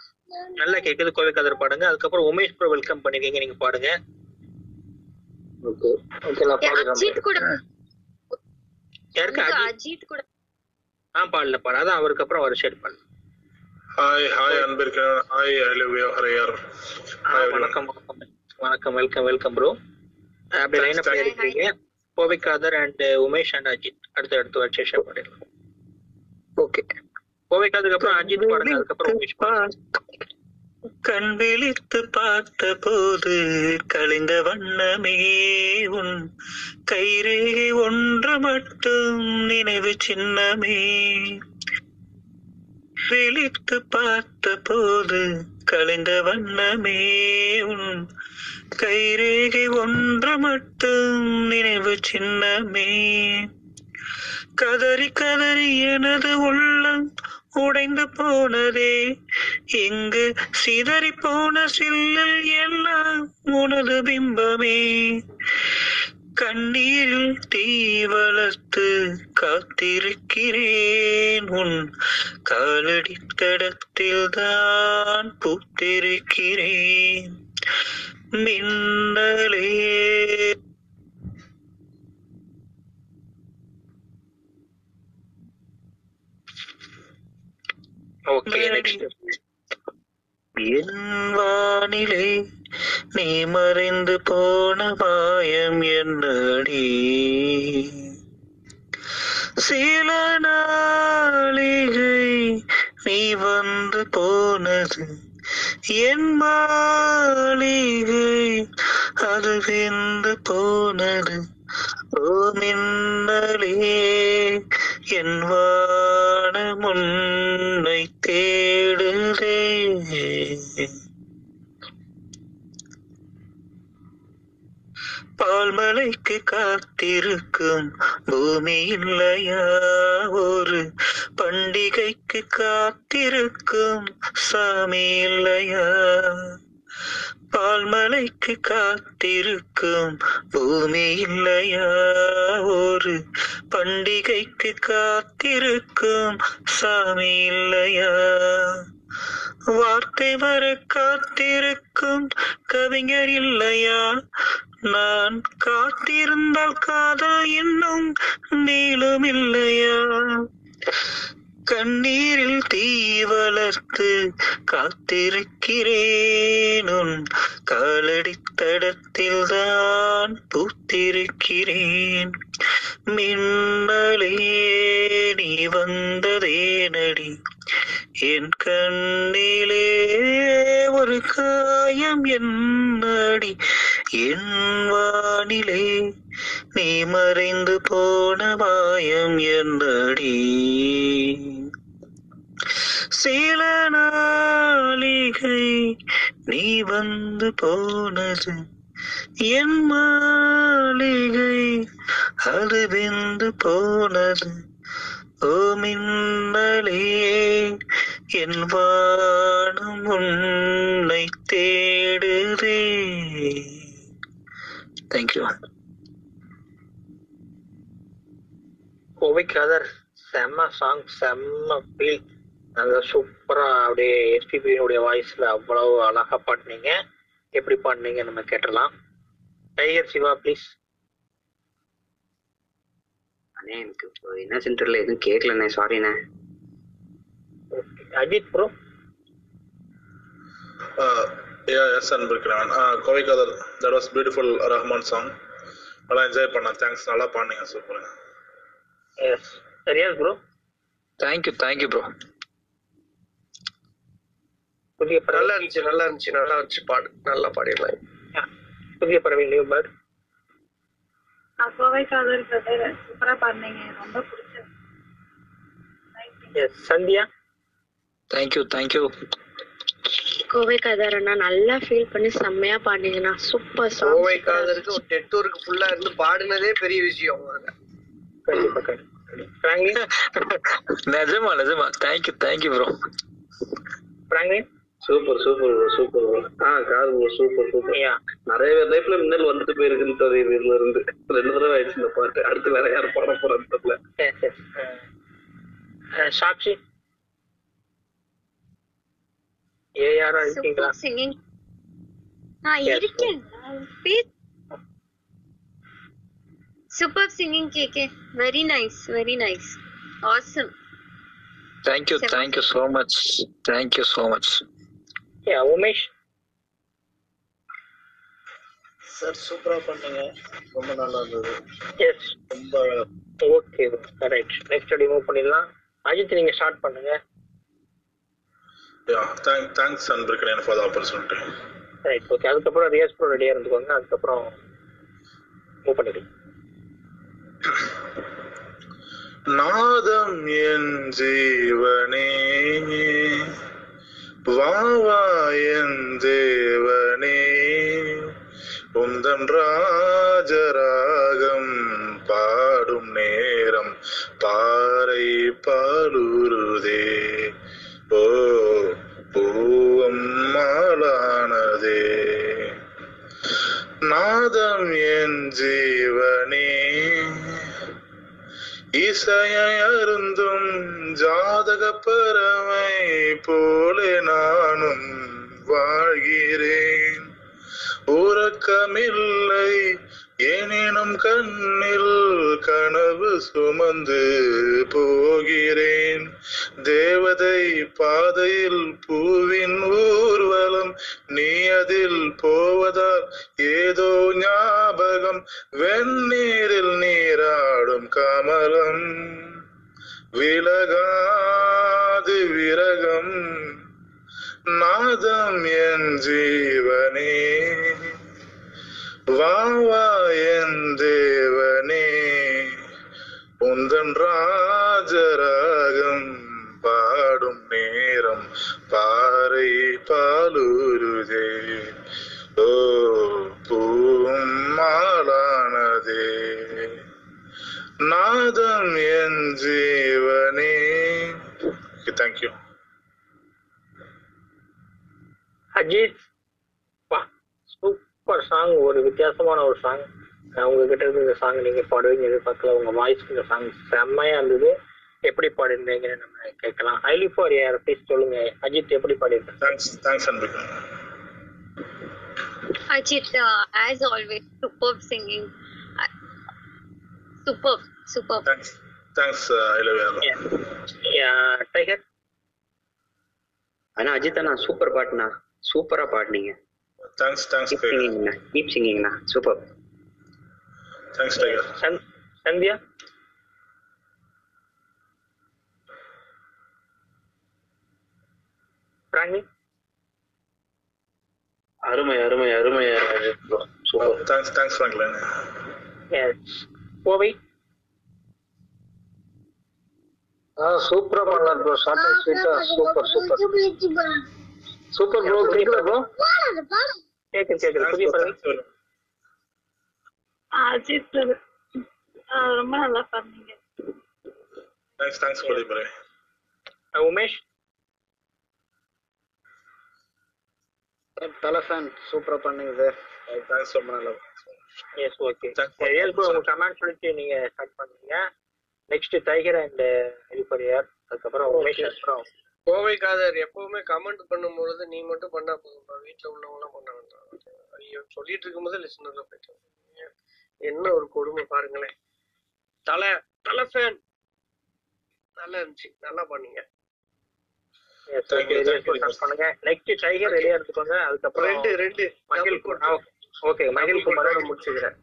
நல்லா கேக்குது. கோவிக்கதர் பாடுங்க. அதுக்கப்புறம் உமேஷ் ப்ரோ வெல்கம் பண்ணிருக்கீங்க, நீங்க பாடுங்க. ஓகே ஓகே நான் பாடுறேன். அஜித் கூட யாருக்கு? அஜித் கூட பாடல பாடாத, அவருக்கு அப்புறம் அவர் ஷேர் பண்ணு. ஹாய் ஹாய் அன்பிற்கு, ஹாய் ஐ லவ் யூ ஹரியார். ஹாய் வணக்கம் வணக்கம் வெல்கம் வெல்கம் ப்ரோ. அப்படியே லைன் அப் பண்ணிருக்கீங்க. கோவிகாதர் அண்ட் உமேஷ் அண்ட் அஜித் அடுத்து அடுத்து வர ஷேர் பண்ணிடலாம். ஓகே கோவிகாதருக்கு அப்புறம் அஜித் பாடுங்க, அதுக்கு அப்புறம் உமேஷ் பாடுங்க. கண் விழித்து பார்த்த போது கழிந்த வண்ணமே உன் கைரேகை ஒன்று மட்டும் நினைவு சின்னமே. விழித்து பார்த்த போது கழிந்த வண்ணமே உன் கைரேகை ஒன்று மட்டும் நினைவு சின்னமே. கதறி கதறி எனது உள்ளம் உடைந்து போனதே, எங்கு சிதறி போன சில்லில் எல்லாம் உனது பிம்பமே. கண்ணீரில் தீ வளர்த்து காத்திருக்கிறேன், உன் காலடி தடத்தில் தான் பூத்திருக்கிறேன். மின்னலே என் வானிலே நீ மறைந்து போன மாயம் என்னடி. சில நாளிகை நீ வந்து போனது என் மாளிகை, அது வெந்து போனது. ஓ மின்னலே என் வானமுன்னை தேடுதே. பால்மலைக்கு காத்திருக்கும் பூமி இல்லையா, ஒரு பண்டிகைக்கு காத்திருக்கும் சாமி இல்லையா. பால்மலைக்கு காத்திருக்கும் பூமி இல்லையா, ஒரு பண்டிகைக்கு காத்திருக்கும் சாமி இல்லையா. வார்த்தை வர காத்திருக்கும் கவிஞர் இல்லையா, நான் காத்திருந்தால் காதல் இன்னும் நீளும் இல்லையா. கண்ணீரில் தீ வளர்த்து காத்திருக்கிறேன், உன் காலடி தடத்தில் தான் பூத்திருக்கிறேன். மின்னலே நீ வந்ததேனடி, என் கண்ணிலே ஒரு காயம் என்னடி. என் வானிலே நீ மறைந்து போன மாயம் என்னடி. சில நாளிகை நீ வந்து போனது என் மாளிகை, அது வெந்து போனது. ஓ மின்னலே என் வானம் உன்னை தேடுதே. தேங்க்யூ. கோவிக்கதர் செம்ம சாங், செம்ம ஃபீல். நல்லா சூப்பராக அப்படியே எஸ்பிபியினுடைய வாய்ஸில் அவ்வளவு அழகாக பாடினீங்க. எப்படி பாடினீங்க நம்ம கேட்டலாம். Tiger Siva please. அண்ணே எனக்கு என்ன சென்டரில் எதுவும் கேட்கலண்ணே, சாரிண்ணே. அஜித் ப்ரோ. எஸ் அன்புக்கு நான் கோவிகாதர் that was beautiful Rahman song, நல்லா என்ஜாய் பண்ணேன். தேங்க்ஸ், நல்லா பாடினீங்க, சூப்பருங்க. Yes Riyaz bro. Thank you thank you bro. புதிய நல்லா இருந்துச்சு நல்லா இருந்துச்சு நல்லா இருந்துச்சு பாடு, நல்லா பாடிடலாம். புதிய பறவை நியூ பேர்ட். கோவைக்காதர் பிரதர் சூப்பரா பாடுனீங்க, ரொம்ப பிடிச்சது. சந்தியா. Thank you thank you. கோவைக்காதர் அண்ணா நல்லா ஃபீல் பண்ணி செம்மையா பாடுனீங்கண்ணா, சூப்பர் சாங். கோவைக்காதருக்கு ஒரு டெட்டூருக்கு ஃபுல்லா இருந்து பாடுனதே பெரிய விஷயம். கண்டிப்பா கண்டிப்பா நிஜமா நிஜமா. Thank you thank you bro. Franklin. Super super super ஆ கார் ப்ரோ, சூப்பர் சூப்பர். நிறைய பேர் லைஃப்ல மின்னல் வந்துட்டு போயிருக்குன்னு தெரியுது. இதுல இருந்து ரெண்டு தடவை ஆயிடுச்சு இந்த பாட்டு, அடுத்து வேற யாரும் பாட போறான்னு தெரியல. சாட்சி ஏ யாரா இருக்கீங்களா? சிங்கிங் நான் இருக்கேன். Super singing KK, very nice very nice, awesome. Thank you, thank you so much, thank you so much. Yeah, Umesh. Sir, super பண்ணீங்க, ரொம்ப நல்லா இருந்தது. Yes, ரொம்ப okay, correct. Next demo பண்ணிடலாம். Ajit நீங்க ஸ்டார்ட் பண்ணுங்க. Yeah, thank thanks Sanbrikran for the opportunity. Right, okay. அதுக்கு அப்புறம் Riyas Pro ரெடியா இருந்துக்கோங்க, அதுக்கு அப்புறம் ஓபன் பண்ணிடலாம். நாதம் என் ஜீவனே வாவா என் தேவனே உந்தன் ராஜராகம் பாடும் நேரம் பாறை பாடுருதே ஓ பூவம் மாலானதே. நாதம் என் ஜீவனே இசையை அருந்தும் ஜாதக பறவை போலே நானும் வாழ்கிறேன். உறக்கமில்லை எனினும் கண்ணில் கனவு சுமந்து போகிறேன். தேவதை பாதையில் பூவின் ஊர்வலம், நீ அதில் போவதால் ஏதோ ஞாபகம், வெந்நீரில் நீராடும் கமலம், விலகாது விரகம். நாதம் என் ஜீவனே வாவா என் தேவனே உந்தன் ராஜராகம் பாடும் நேரம் பாறை பாலுருதே ஓ பூம் மாலானதே. நாதம் என் ஜீவனே. தேங்க்யூ அஜித். சூப்பர் சாங், ஒரு வித்தியாசமான ஒரு சாங். உங்ககிட்ட இருந்து இந்த சாங் நீங்க பாடுவீங்க எதிர்பார்க்கல, உங்க வாய்ஸ்க்கு இந்த சாங் செம்மையா இருந்தது. எப்படி பாடிருந்தீங்கன்னு நம்ம கேட்கலாம். ஹைலி ஃபார் யார் ப்ளீஸ் சொல்லுங்க. அஜித் எப்படி பாடிருக்கேன்? தேங்க்ஸ் தேங்க்ஸ் அன்புக்கு. Ajith as always super singing, super super. Thanks thanks I love you. Yeah tiger அண்ணா. அஜித் அண்ணா சூப்பர் பாட்டுண்ணா, சூப்பரா பாடுனீங்க. Thanks, thanks. Keep singing na. Keep singing na. Super. Thanks, Tiger. San- Sandhya. Franklin. Arumai, arumai, arumai, bro. Super. Oh, thanks, thanks, Franklin. Yes. Bobby. Ah, super, man, bro. Short and sweet, super, super. Super, bro. Thank you, bro. கேக்குது கேக்குது புரிய பரவாயில்லை. அஜித் ரொம்ப நல்லா பண்ணீங்க. Thanks thanks புரிய பரவாயில்லை. உமேஷ் தலசன் சூப்பரா பண்ணீங்க சார். தேங்க்ஸ் ரொம்ப நல்லா. Yes okay. ஏல் ப்ரோ உங்க கமெண்ட் சொல்லிட்டு நீங்க ஸ்டார்ட் பண்ணீங்க. நெக்ஸ்ட் டைகர் அண்ட் ஹெல்பர் யார், அதுக்கப்புறம் உமேஷ் அப்புறம் கோவைக்காதர் எப்பவுமே கமெண்ட் பண்ணும் பொழுது நீ மட்டும் பண்ணா போதும்பா, வீட்டுல உள்ளவங்களாம் பண்ண வேண்டாம். ஐயோ, சொல்லிட்டு இருக்கும் போது லிசனர்ல போயிட்டு என்ன ஒரு கொடுமை பாருங்களேன். தலை தலை ஃபேன் நல்லா இருந்துச்சு, நல்லா பண்ணீங்க. நெக்ஸ்ட் டைகர் வெளியே எடுத்துக்கோங்க. அதுக்கப்புறம் ரெண்டு ரெண்டு மகில் குமார். ஓகே, மகில் குமாரோட முடிச்சுக்கிறேன்.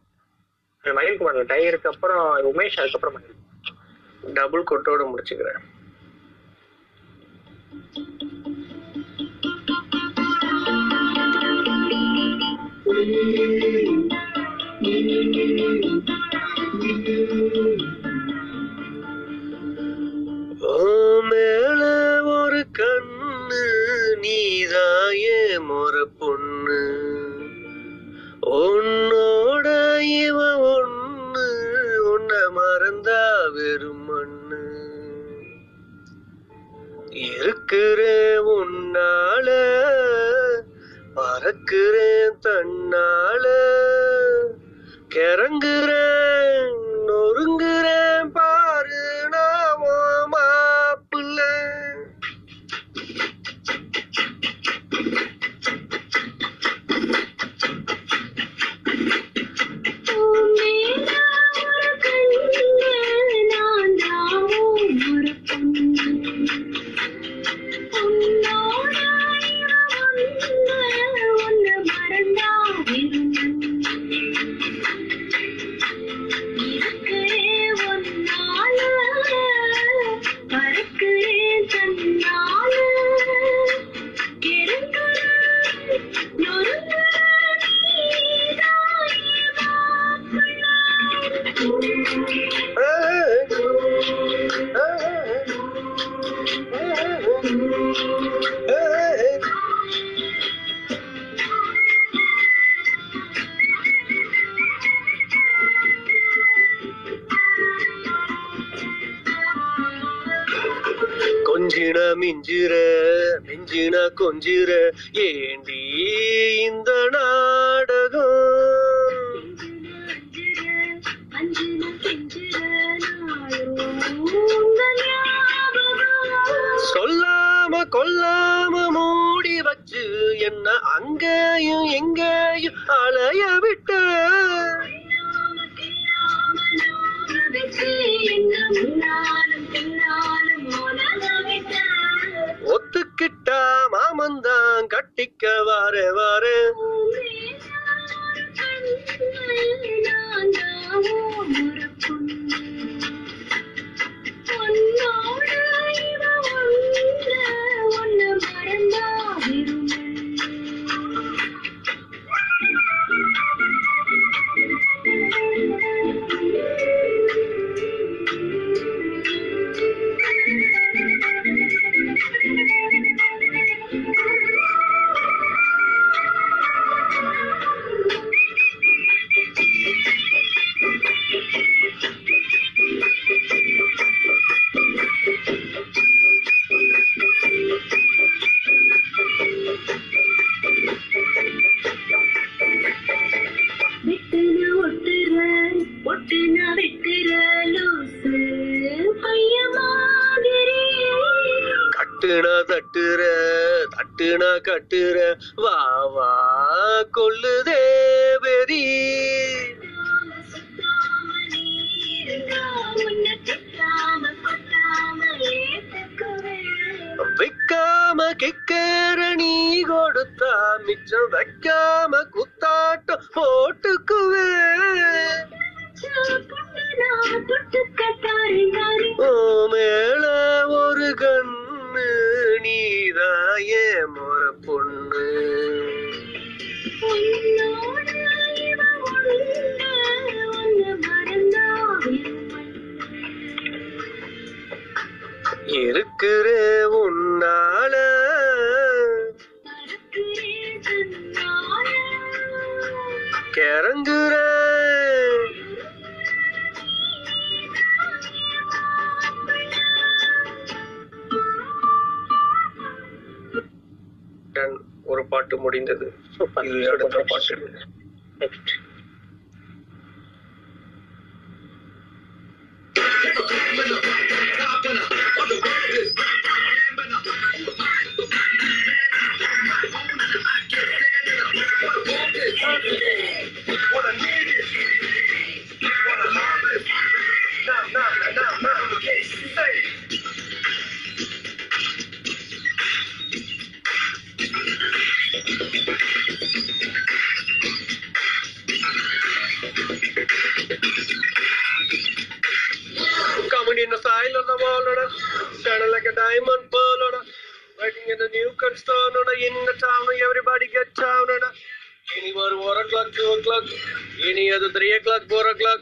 மகில் குமார் டைகருக்கு அப்புறம் உமேஷ், அதுக்கப்புறம் மகில். டபுள் கொட்டோட முடிச்சுக்கிறேன். மேல ஒரு கண்ணு நீதாயே மொற பொண்ணு, உன்னோட இவ ஒண்ணு, உன்னை மறந்தா வெறும் மண்ணு. இருக்கிறேன் உன்னால, மறக்கிறேன் தன்னால, கிறங்குறேன் நொறுங்குறேன் பாரு நாமோ மாப்பிள்ள. மிஞ்சுற மிஞ்சினா கொஞ்சுற ஏண்டி இந்த நாடகம், சொல்லாம கொல்லாம மூடி வச்சு என்ன அங்கேயும் எங்கேயும் அலைய விட்ட, ஒத்துக்கிட்டா மாமந்தான் கட்டிக்க வார வார. கட்டுற வாவா கொள்ளுதே வெறி, விக்காம கிக்கற நீ கொடுத்தா மிச்சம் வைக்காம குத்தாட்டம் போட்டுக்குவே, மேல ஒரு கண்ணு நீதாயே முறை பொண்ணு, இருக்கிற உன்னால, கிறங்குற ஒரு பாட்டு முடிந்தது. பாட்டு Coming in the style of the wall, shining like a diamond pearl, writing in the new concern, in the town, everybody get down. Anywhere one o'clock, two o'clock, any other three o'clock, four o'clock,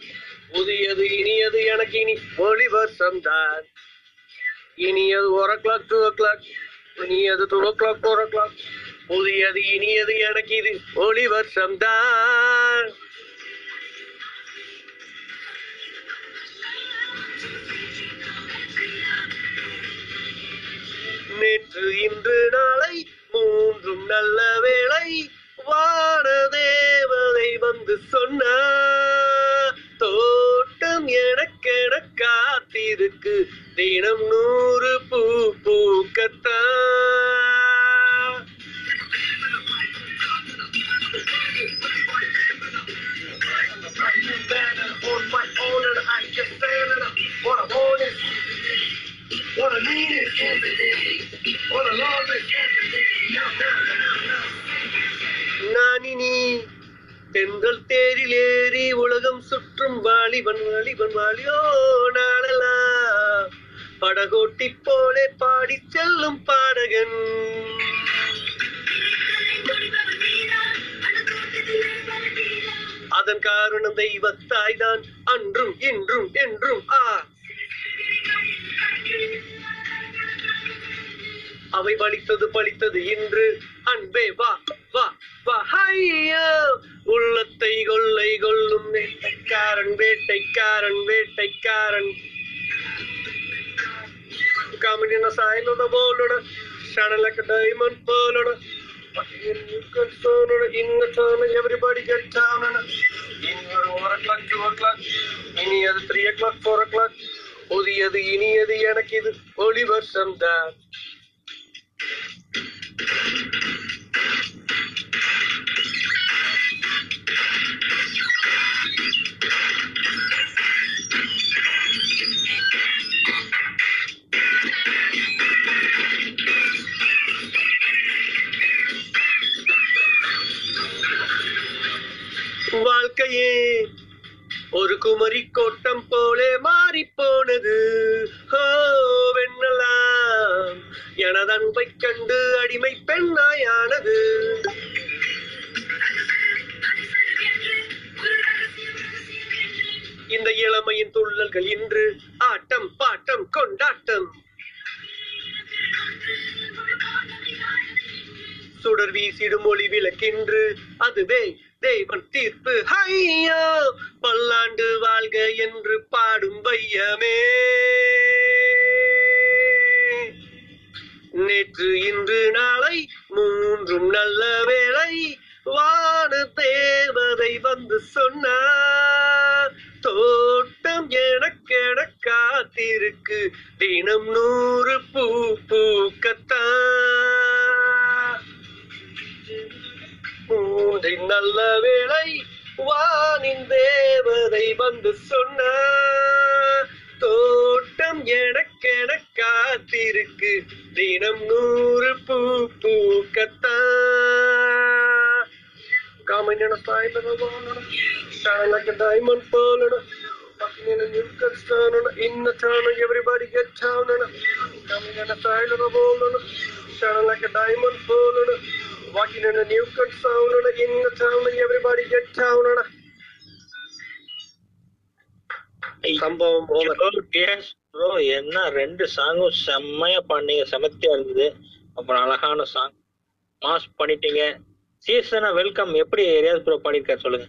புதியது இனியது எனக்கு இனி ஒளி வருஷம் தான். இனியது ஒரு o'clock, two o'clock, இனியது two o'clock, four o'clock, புதியது இனியது எனக்கு இது ஒளி வருஷம் தான். நேற்று இன்று நாளை மூன்றும் நல்ல வேளை வான தேவதை வந்து சொன்னார். தோட்டம் எனக்கென காத்திருக்கு தினம் நூறு பூ பூக்கத்தான். நானினி பெண்கள் தேரில் ஏறி உலகம் சுற்றும் வாலிபன் வாலிபன் வாலியோ நாடலாம். படகோட்டி போலே பாடி செல்லும் பாடகன். அதன் காரணம் தெய்வத்தாய்தான், அன்றும் இன்றும் என்றும். ஆ அவை பலித்தது பலித்தது இன்று அன்பே வா வா வா ஹையா. உள்ளத்தை கொள்ளை கொள்ளும் வேட்டைக்காரன் வேட்டைக்காரன் வேட்டைக்காரன். காமெடியான சாயலோட போலோட சடலக்க டைமண்ட் போலோட everybody get down. இன்னொரு ஒரு o'clock, two o'clock, இனி அது three o'clock, four o'clock, புதியது இனியது எனக்கு இது ஒளி வருஷம் தான். வாழ்க்கையே ஒரு குமரி கோட்டம் போலே மாறி போனது. ஹோ வெண்ணலா எனது அன்பை கண்டு அடிமை பெண்ணாயானது. இந்த இளமையின் துள்ளல்கள் இன்று ஆட்டம் பாட்டம் கொண்டாட்டம். சுடர் வீசிடும் ஒளி விளக்கின்று அதுவே தேவன் தீர்ப்பு. ஹையா பல்லாண்டு வாழ்க என்று பாடும் வையமே. நேற்று இன்று நாளை மூன்றும் நல்ல வேளை வான தேவதை வந்து சொன்னார். தோட்டம் எனக்கென காத்திருக்கு தினம் நூறு பூ பூக்கத்தான். மூதை நல்ல வேளை வானின் தேவதை வந்து சொன்னார். தோட்டம் எனக்கென காத்திருக்கு தினம் நூறு பூ பூக்கத்தான். காமெடியான ஸ்டைல் டைமண்ட் போலோட everybody get down. காமெடியான ஸ்டைல் டைமண்ட் போலோட walking in a new concern in the town, everybody get down. சம்பவம் ப்ரோ என்ன ரெண்டு சாங்கும் செம்மையா பண்ணீங்க, செமத்தியா இருந்தது. அப்புறம் அழகான சாங் மாஸ் பண்ணிட்டீங்க. சீசனா வெல்கம் எப்படி ரியாஸ் ப்ரோ பண்ணிருக்காரு சொல்லுங்க.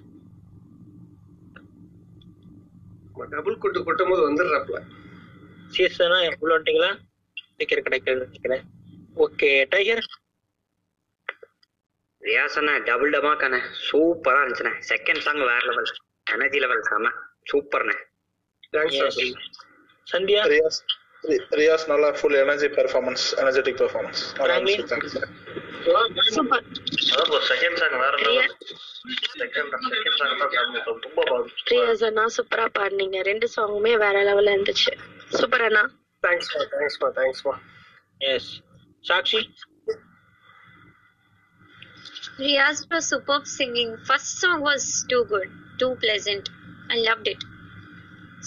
டபுள் கொட்டு கொட்டும் போது வந்துடுறாப்ல. சீசனா எவ்வளோ வந்துட்டீங்களா? டிக்கெட் கிடைக்கிறது நினைக்கிறேன். ஓகே டைகர் ரியாசண்ணா டபுள் டமாக்கானே சூப்பரா இருந்துச்சுண்ணே. செகண்ட் சாங் வேற லெவல், எனர்ஜி லெவல் செம சூப்பர்ண்ணே. சந்தியா ரியாஸ் நல்லா full energy performance energetic performance Franklin super. அதாவது செகண்ட் சாங் வேற லெவல். செகண்ட் செகண்ட் சாங் தான் ரொம்ப பாஸ். ரியாஸ் அண்ணா சூப்பரா பாடுனீங்க. ரெண்டு சாங்குமே வேற லெவல்ல இருந்துச்சு. சூப்பர் அண்ணா. தேங்க்ஸ் பா தேங்க்ஸ் பா தேங்க்ஸ் பா. Yes Sakshi. Riyas was superb singing. First song was too good, too pleasant. I loved it.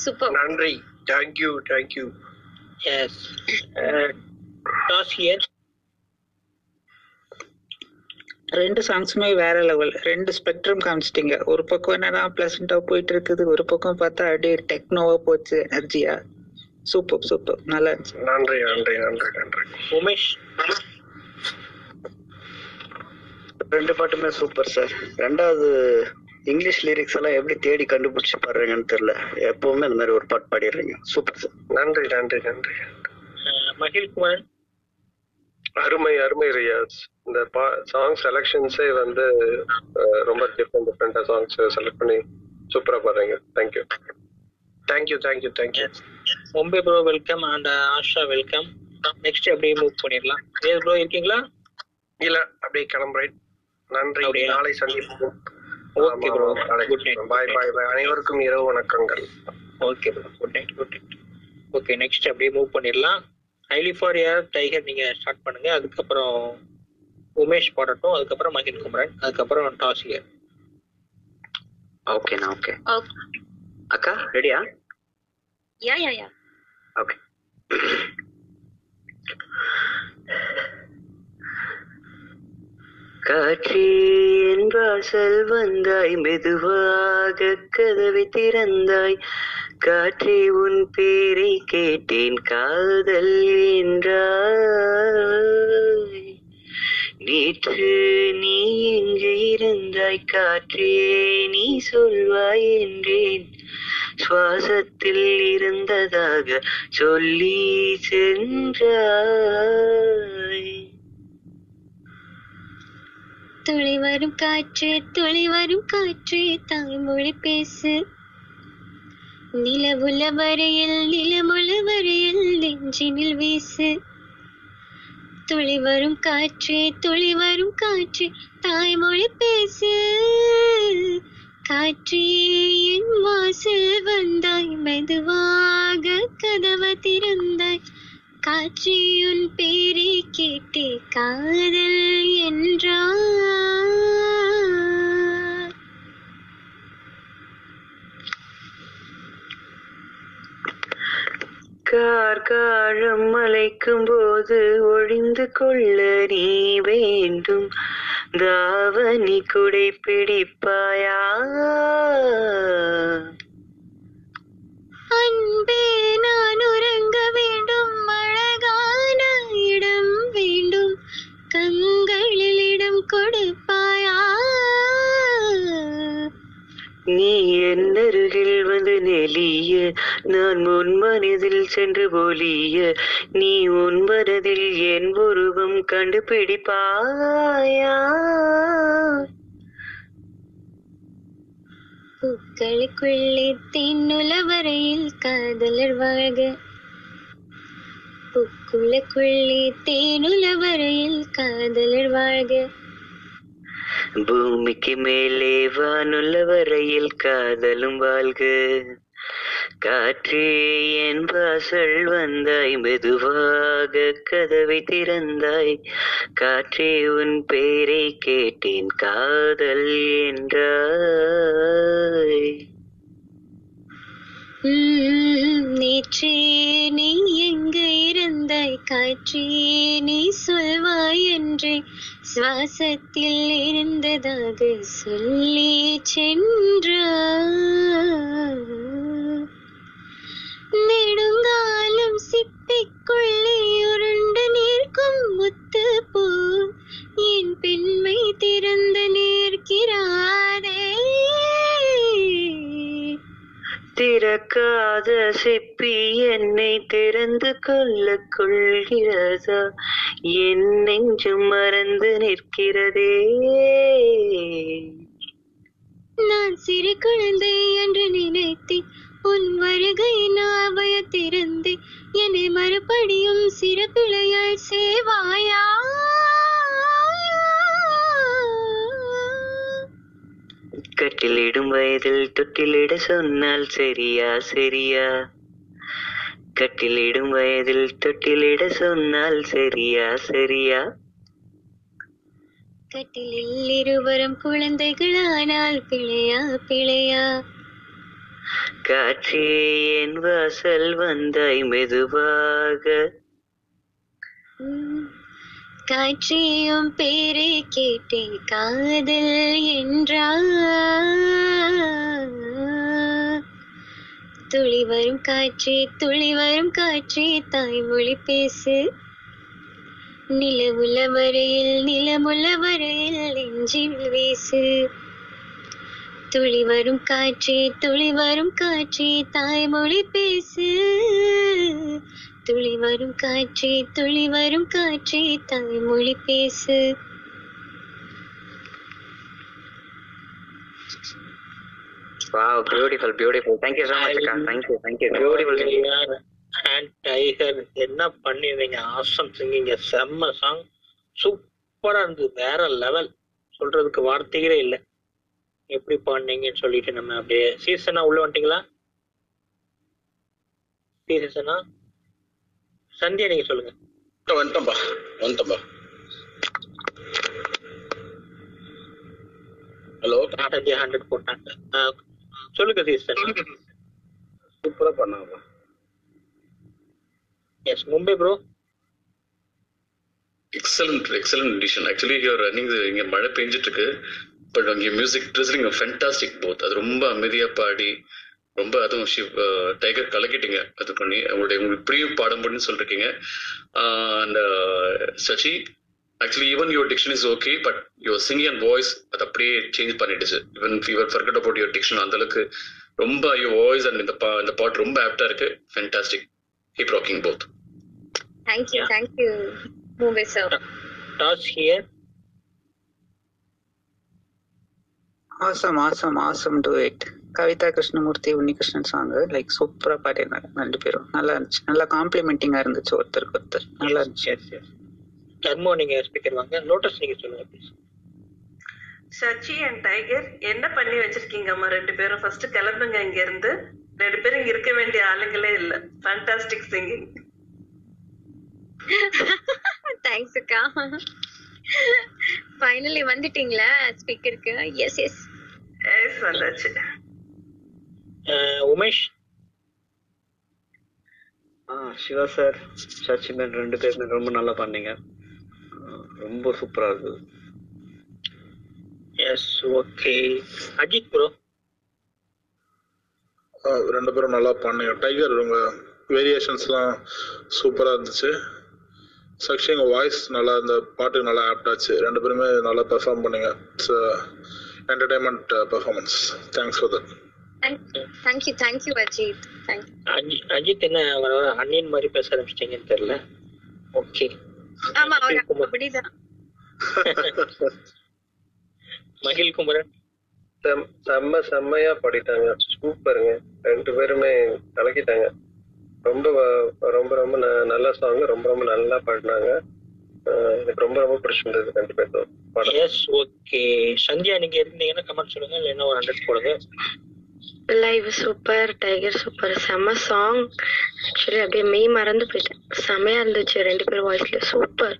Superb. Nandri, thank you, thank you. Yes. Uh, toss here. ரெண்டு சாங்ஸ்மே வேற லெவல். ரெண்டு ஸ்பெக்ட்ரம் காமிச்சிட்டீங்க. ஒரு பக்கம் என்னன்னா பிளசண்டா போயிட்டு இருக்குது, ஒரு பக்கம் பார்த்தா அப்படியே டெக்னோவா போச்சு எனர்ஜியா. சூப்பர் சூப்பர், நல்லா இருந்துச்சு. நன்றி நன்றி நன்றி நன்றி. உமேஷ் ரெண்டு பாட்டுமே சூப்பர் சார். ரெண்டாவது இங்கிலீஷ் லிரிக்ஸ் எல்லாம் எப்படி தேடி கண்டுபிடிச்சு பாடுறீங்கன்னு தெரியல. எப்பவுமே இந்த மாதிரி ஒரு பாட்டு பாடிடுறீங்க. சூப்பர் சார், நன்றி நன்றி நன்றி. மகில் குமார் அருமை அருமை ரியாஸ். இந்த சாங் செலக்ஷன்ஸே வந்து ரொம்ப டிஃப்ரெண்ட் டிஃப்ரெண்டா சாங்ஸ் செலக்ட் பண்ணி சூப்பரா பாடுறீங்க. Thank you thank you thank you thank you. Mumbai bro welcome and Asha welcome. Next அப்படியே மூவ் பண்ணிடலாம். ஏ ப்ரோ இருக்கீங்களா? இல்ல அப்படியே கிளம்புறேன். நன்றி, நாளை சந்திப்போம். Okay bro, good night. Bye bye bye. அனைவருக்கும் இரவு வணக்கங்கள். Okay bro, good night good night. Okay, next அப்படியே மூவ் பண்ணிடலாம். ஐலி ஃபார் யார் டைகர் நீங்க ஸ்டார்ட் பண்ணுங்க. அதுக்கப்புறம் உமேஷ் பாடட்டும், அதுக்கப்புறம் மகின் குமரன், அதுக்கப்புறம் டாஸ் ஹியர். ஓகேண்ணா, ஓகே அக்கா ரெடியா? Yeah yeah yeah. ஓகே. காற்றே என் வாசல் வந்தாய், மெதுவாக கதவை திறந்தாய். காற்றே உன் பேரை கேட்டேன் காதல் என்றாய். நேற்று நீ எங்கே இருந்தாய் காற்றே நீ சொல்வாய் என்றேன். சுவாசத்தில் இருந்ததாக சொல்லி சென்றாய். துளி வரும் காற்று துளி வரும் காற்று தாய்மொழி பேசு. நிலவுல வரையில் நிலமுல வரையில் நெஞ்சினில் வீசு. துளி வரும் காற்று துளி வரும் காற்று தாய்மொழி பேசு. காற்றே என் வாசல் வந்தாய், மெதுவாக கதவை திறந்தாய். காற்றியுன் பேரை கேட்டே காதல் என்றார். கார்காலம் மலைக்கும் போது ஒளிந்து கொள்ள நீ வேண்டும். தாவணி குடை பிடிப்பாயா அன்பே? நான் உறங்க வேண்டும், அழகான இடம் வேண்டும். கண்களில் இடம் கொடுப்பாயா? நீ என் அருகில் வந்து நெளிய, நான் உன் மனதில் சென்று ஒலிய. நீ உன் மனதில் என் உருவம் கண்டுபிடிப்பாயா? பூக்களுக்குள்ளே தேனுலவரையில் காதலர் வாழ்க. பூக்குளக்குள்ளே தேனுலவரையில் காதலர் வாழ்க. பூமிக்கு மேலே வானுலவரையில் காதலும் வாழ்க. காற்றே என் வாசல் வந்தாய், மெதுவாக கதவை திறந்தாய். காற்றே உன் பேரை கேட்டேன் காதல் என்றாய். நேற்றே நீ எங்கே இருந்தாய் காற்றே நீ சொல்வாய் என்று. சுவாசத்தில் இருந்ததாக சொல்லி சென்றாய். நெடுங்காலம் சிப்பிக்குள்ளே உருண்டு நிற்கும் முத்து போ, என் பெண்மை திறந்து நிற்கிறாரே. திறக்காத சிப்பி என்னை திறந்து கொள்ள கொள்கிறதா? என் நெஞ்சும் மறந்து நிற்கிறதே. நான் சிறு குழந்தை என்று நினைத்தேன், உன் வருகை நான் பயத்திருந்தேன். என்னை மற அடியும் சிறு பிழையாய் சேவாயா. கட்டிலிடும் வயதில் தொட்டிலிட சொன்னால் சரியா சரியா, கட்டிலிடும் வயதில் தொட்டிலிட சொன்னால் சரியா சரியா. கட்டிலில் இருவரும் குழந்தைகளானால் பிழையா பிழையா. காற்றே என் வாசல் வந்தாய் மெதுவாக, காற்றியும் பேரை கேட்டேன் காதல் என்றால். துளி வரும் காற்றே துளி வரும் காற்றே தாய்மொழி பேசு, நிலவுல வரையில் நிலமுள்ள வரையில் நெஞ்சில் வீசு. துளி வரும் காற்றே துளி வரும் காற்றே தாய்மொழி பேசு, துளி வரும் காற்றே துளி வரும் காற்றே தாய்மொழி பேசு. Wow, beautiful, beautiful. Thank you so much, Akil. Thank you, thank you. Beautiful singing. And Tiger, என்ன பண்ணிருங்க, awesome singing, செம்ம song, சூப்பரா இருக்கு, வேற லெவல், சொல்றதுக்கு வார்த்தைகளே இல்லை. எப்படி பண்ணீங்கன்னு சொல்லிட்டு நம்ம அப்படியே சீசனா உள்ள வந்துட்டீங்களா? சீசனா சந்தியா நீங்க சொல்லுங்க. வந்துட்டோம்பா வந்துட்டோம்பா. ஹலோ சந்தியா ஹண்ட்ரட் போட்டாங்க, சொல்லுங்க சீசன். சூப்பரா பண்ணாங்கப்பா. Yes Mumbai bro. Excellent excellent edition. Actually you are running the, இங்க மழை பெஞ்சிட்டு இருக்கு, பட் அங்கே மியூசிக் ட்ரிஸ்லிங் ஃபேண்டாஸ்டிக் போத். அது ரொம்ப அமைதியாக பாடி ரொம்ப அதுவும் ஷிவ் டைகர் கலக்கிட்டீங்க, அது பண்ணி அவங்களுடைய உங்களுக்கு பிரிவு பாடம் பண்ணு சொல்லிருக்கீங்க. அந்த Sasi actually even your diction is okay, but your singing and voice அது அப்படியே சேஞ்ச் பண்ணிடுச்சு. Even your forgot about your diction, அந்த அளவுக்கு ரொம்ப யுவர் வாய்ஸ் அண்ட் இந்த பா இந்த பாட் ரொம்ப ஆப்டா இருக்கு. Fantastic, keep rocking both. Thank you, thank you, Mumbai sir. Toss here. Awesome, awesome, awesome duet. Kavitha Krishnamurthy, Unni Krishnan song, like சூப்பரா பாடினாங்க ரெண்டு பேரும். நல்லா இருந்துச்சு, நல்லா காம்ப்ளிமெண்டிங்கா இருந்துச்சு ஒருத்தருக்கு ஒருத்தர், நல்லா இருந்துச்சு. தர்மோ நீங்க ஸ்பீக்கர் வாங்க. லோட்டஸ் நீங்க சொல்லுங்க ப்ளீஸ். சச்சி அண்ட் டைகர் என்ன பண்ணி வச்சிருக்கீங்கம்மா ரெண்டு பேரும். ஃபர்ஸ்ட் கிளம்புங்க இங்க இருந்து, ரெண்டு பேரும் இங்க இருக்க வேண்டிய ஆளுங்களே இல்ல. Fantastic singing. தேங்க்ஸ் அக்கா. ஃபைனலி வந்துட்டீங்களா ஸ்பீக்கருக்கு? எஸ் எஸ் எஸ் வந்தாச்சு. உமேஷ். ஆ சிவா சார், சச்சி மேன் ரெண்டு பேருமே ரொம்ப நல்லா பண்ணீங்க, ரொம்ப சூப்பரா இருக்கு. Yes okay. அஜித் ப்ரோ. ரெண்டு பேரும் நல்லா பண்ணீங்க. டைகர் உங்க வேரியேஷன்ஸ்லாம் சூப்பரா இருந்துச்சு. சக்ஷி உங்கள் வாய்ஸ் நல்லா, இந்த பாட்டுக்கு நல்லா ஆப்டாச்சு. ரெண்டு பேருமே நல்லா பெர்ஃபார்ம் பண்ணுங்க. It's entertainment performance. Thanks for that. Thank you, thank you Ajith. Thank Ajith. என்ன வர அண்ணின் மாதிரி பேச ஆரம்பிச்சிட்டீங்கன்னு தெரியல. ஓகே ஆமா அப்படிதான். மகில் குமரன் செம்ம செம்மையா பாடிட்டாங்க, சூப்பருங்க. ரெண்டு பேருமே கலக்கிட்டாங்க. ரொம்ப ரொம்ப ரொம்ப நல்ல சாங், ரொம்ப ரொம்ப நல்லா பாடினாங்க. எனக்கு ரொம்ப ரொம்ப பிடிச்சிருந்தது கண்டிப்பா. S okay. சந்தியா நீங்க இருந்தீங்கன்னா கமெண்ட் சொல்லுங்க, இல்லைன்னா ஒரு ஹண்ட்ரட் போடுங்க. லைவ் சூப்பர், டைகர் சூப்பர், செம்ம சாங். ஆக்சுவலி அப்படியே மெய் மறந்து போயிட்டேன், செம்மையா இருந்துச்சு ரெண்டு பேரும் வாய்ஸ்ல, super.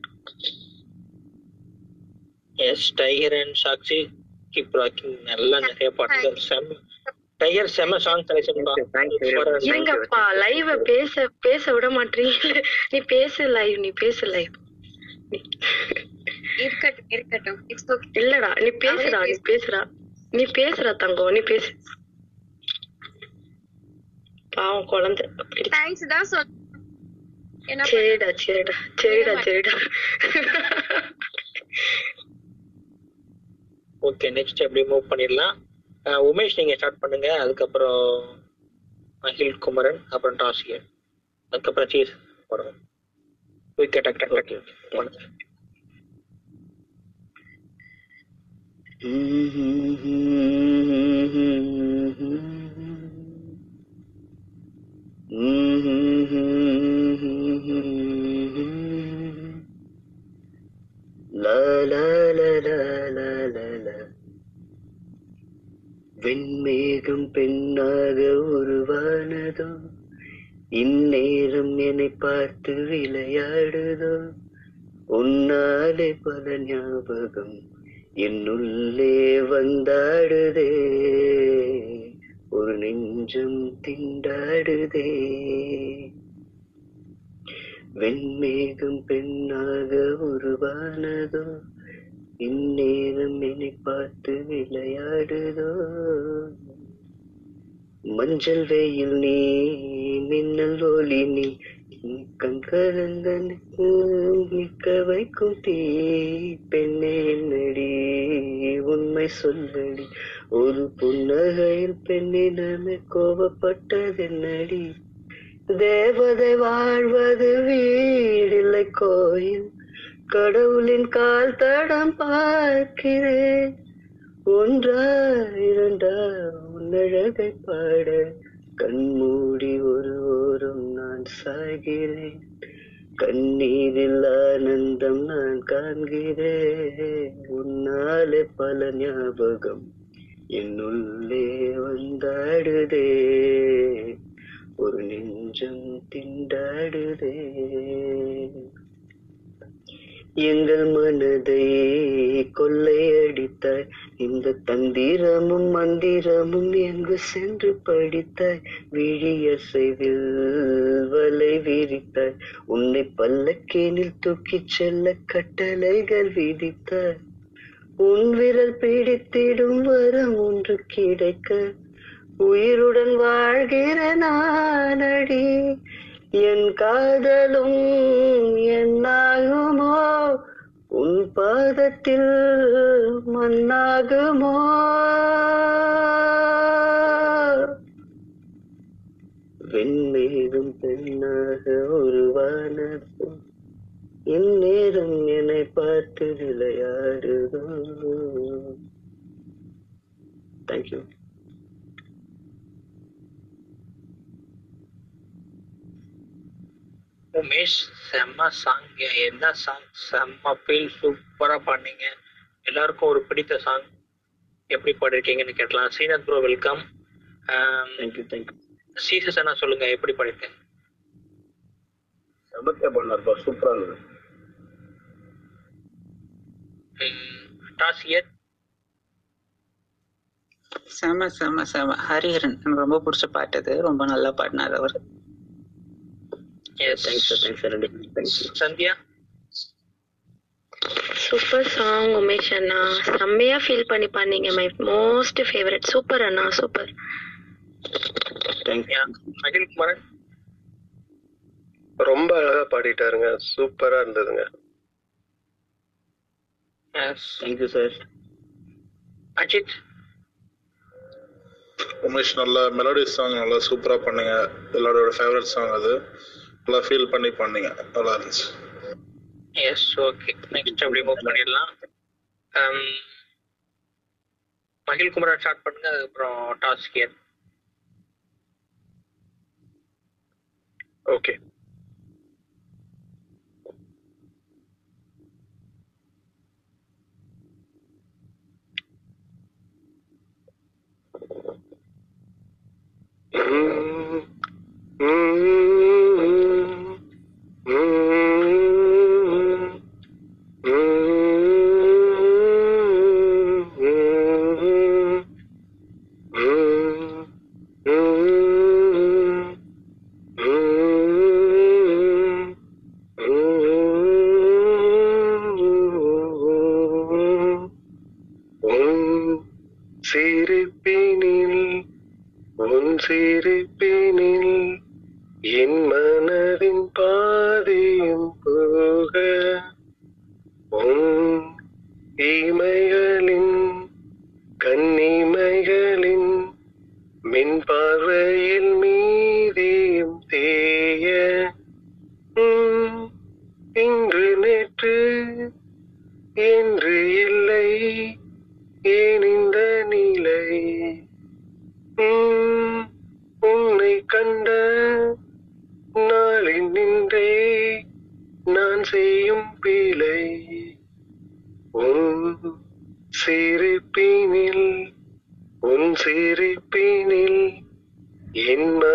Yes tiger and Sakshi keep rocking. நல்லா நிறைய பாட்டுகள், செம்ம டைகர் செம சாங் செலக்ஷன். எங்கப்பா லைவ் பேச பேச விட மாட்டீங்களே. நீ பேசு லைவ், நீ பேசு லைவ். இருக்கட்டும் இருக்கட்டும், இட்ஸ் ஓகே. இல்லடா நீ பேசுடா, நீ பேசுடா, நீ பேசுடா தங்கம், நீ பேசு. பாவம் குழந்தை. தேங்க்ஸ் தான் சொல். சரிடா சரிடா சரிடா சரிடா. ஓகே நெக்ஸ்ட் அப்படியே மூவ் பண்ணிடலாம். உமேஷ் நீங்க ஸ்டார்ட் பண்ணுங்க, அதுக்கப்புறம் அகில் குமரன், அப்புறம் டாசியன், அதுக்கப்புறம் சீஸ் போடுவோம். விக்கெட் நேரம் என்னை பார்த்து விளையாடுதோ, உன்னாலே பல ஞாபகம் என்னுள்ளே வந்தாடுதே, ஒரு நெஞ்சம் திண்டாடுதே. வெண்மேகம் பெண்ணாக உருவானதோ, இந்நேரம் என்னை பார்த்து விளையாடுதோ. மஞ்சள் வெயில் நீ, மின்னல் ஒளி நீ, கங்கலந்தனுக்கு நிற்க வைக்கும் தீ. பெண்ணே என்னடி உண்மை சொல்லடி, ஒரு புன்னகையில் பெண்ணை நாமே கோபப்பட்டதென்னடி. தேவதை வாழ்வது வீடில்லை கோயில், கடவுளின் கால் தடம் பார்க்கிறேன். ஒன்றா இரண்டா உன்னழகை பாட, கண்மூடி ஒரு ஓரம் நான் சாகிறேன். கண்ணீரில் ஆனந்தம் நான் காண்கிறேன், உன்னாலே பல ஞாபகம் என்னுள்ளே வந்தாடுதே, ஒரு நெஞ்சம் திண்டாடுதே. எங்கள் மனதை கொள்ளையடித்தாய், இந்த தந்திரமும் மந்திரமும் எங்கு சென்று படித்தாய். விழியசைவில் வலை விரித்தாய், உன்னை பல்லக்கேனில் தூக்கி செல்ல கட்டளைகள் விதித்தாய். உன் விரல் பிடித்திடும் வரம் ஒன்று கிடைக்க, உயிருடன் வாழ்கிற நானடி. என் காதலும் என்னாகுமோ, உன் பாதத்தில் மண்ணாகுமோ. வெண்மேகம் பெண்ணாக உருவானதோ, என் நேரம் என்னை பார்த்து விளையாடுதோ. தேங்க்யூ. உமேஷ், செம்ம சாங், என்ன சாங், செம்ம ஃபீல், சூப்பராக பாடினீங்க. எல்லாருக்கும் ஒரு பிடித்த சாங், எப்படி பாடிருக்கீங்கன்னு கேட்கலாம். சீனத் ப்ரோ வெல்கம். Thank you thank you. சீசஸ் அண்ணா சொல்லுங்க, எப்படி பாடிருக்கேன்? செமத்தியா பண்ணார்ப்பா, சூப்பராக இருந்தது. டாசியர் செம செம செம. ஹரிஹரன் எனக்கு ரொம்ப பிடிச்ச பாட்டு அது, ரொம்ப நல்லா பாடினார் அவர். சந்தியா சூப்பர் சாங் உமேஷ் அண்ணா, செம்மையா ஃபீல் பண்ணி பாடுங்க. மை மோஸ்ட் ஃபேவரட், சூப்பர் அண்ணா சூப்பர். அகில் குமாரன் ரொம்ப அழகா பாடிட்டாருங்க, சூப்பரா இருந்ததுங்க. அஜித் உமேஷ் நல்லா மெலோடி சாங் நல்லா சூப்பரா பண்ணுங்க, எல்லாரோட ஃபேவரட் சாங் அது, நல்லா ஃபீல் பண்ணி பண்ணுங்க, நல்லா இருந்துச்சு. எஸ் ஓகே, நெக்ஸ்ட் அப்படியே மூவ் பண்ணிடலாம். மகில் குமார் ஸ்டார்ட் பண்ணுங்க, அப்புறம் டாஸ் கேர். ஓகே, என்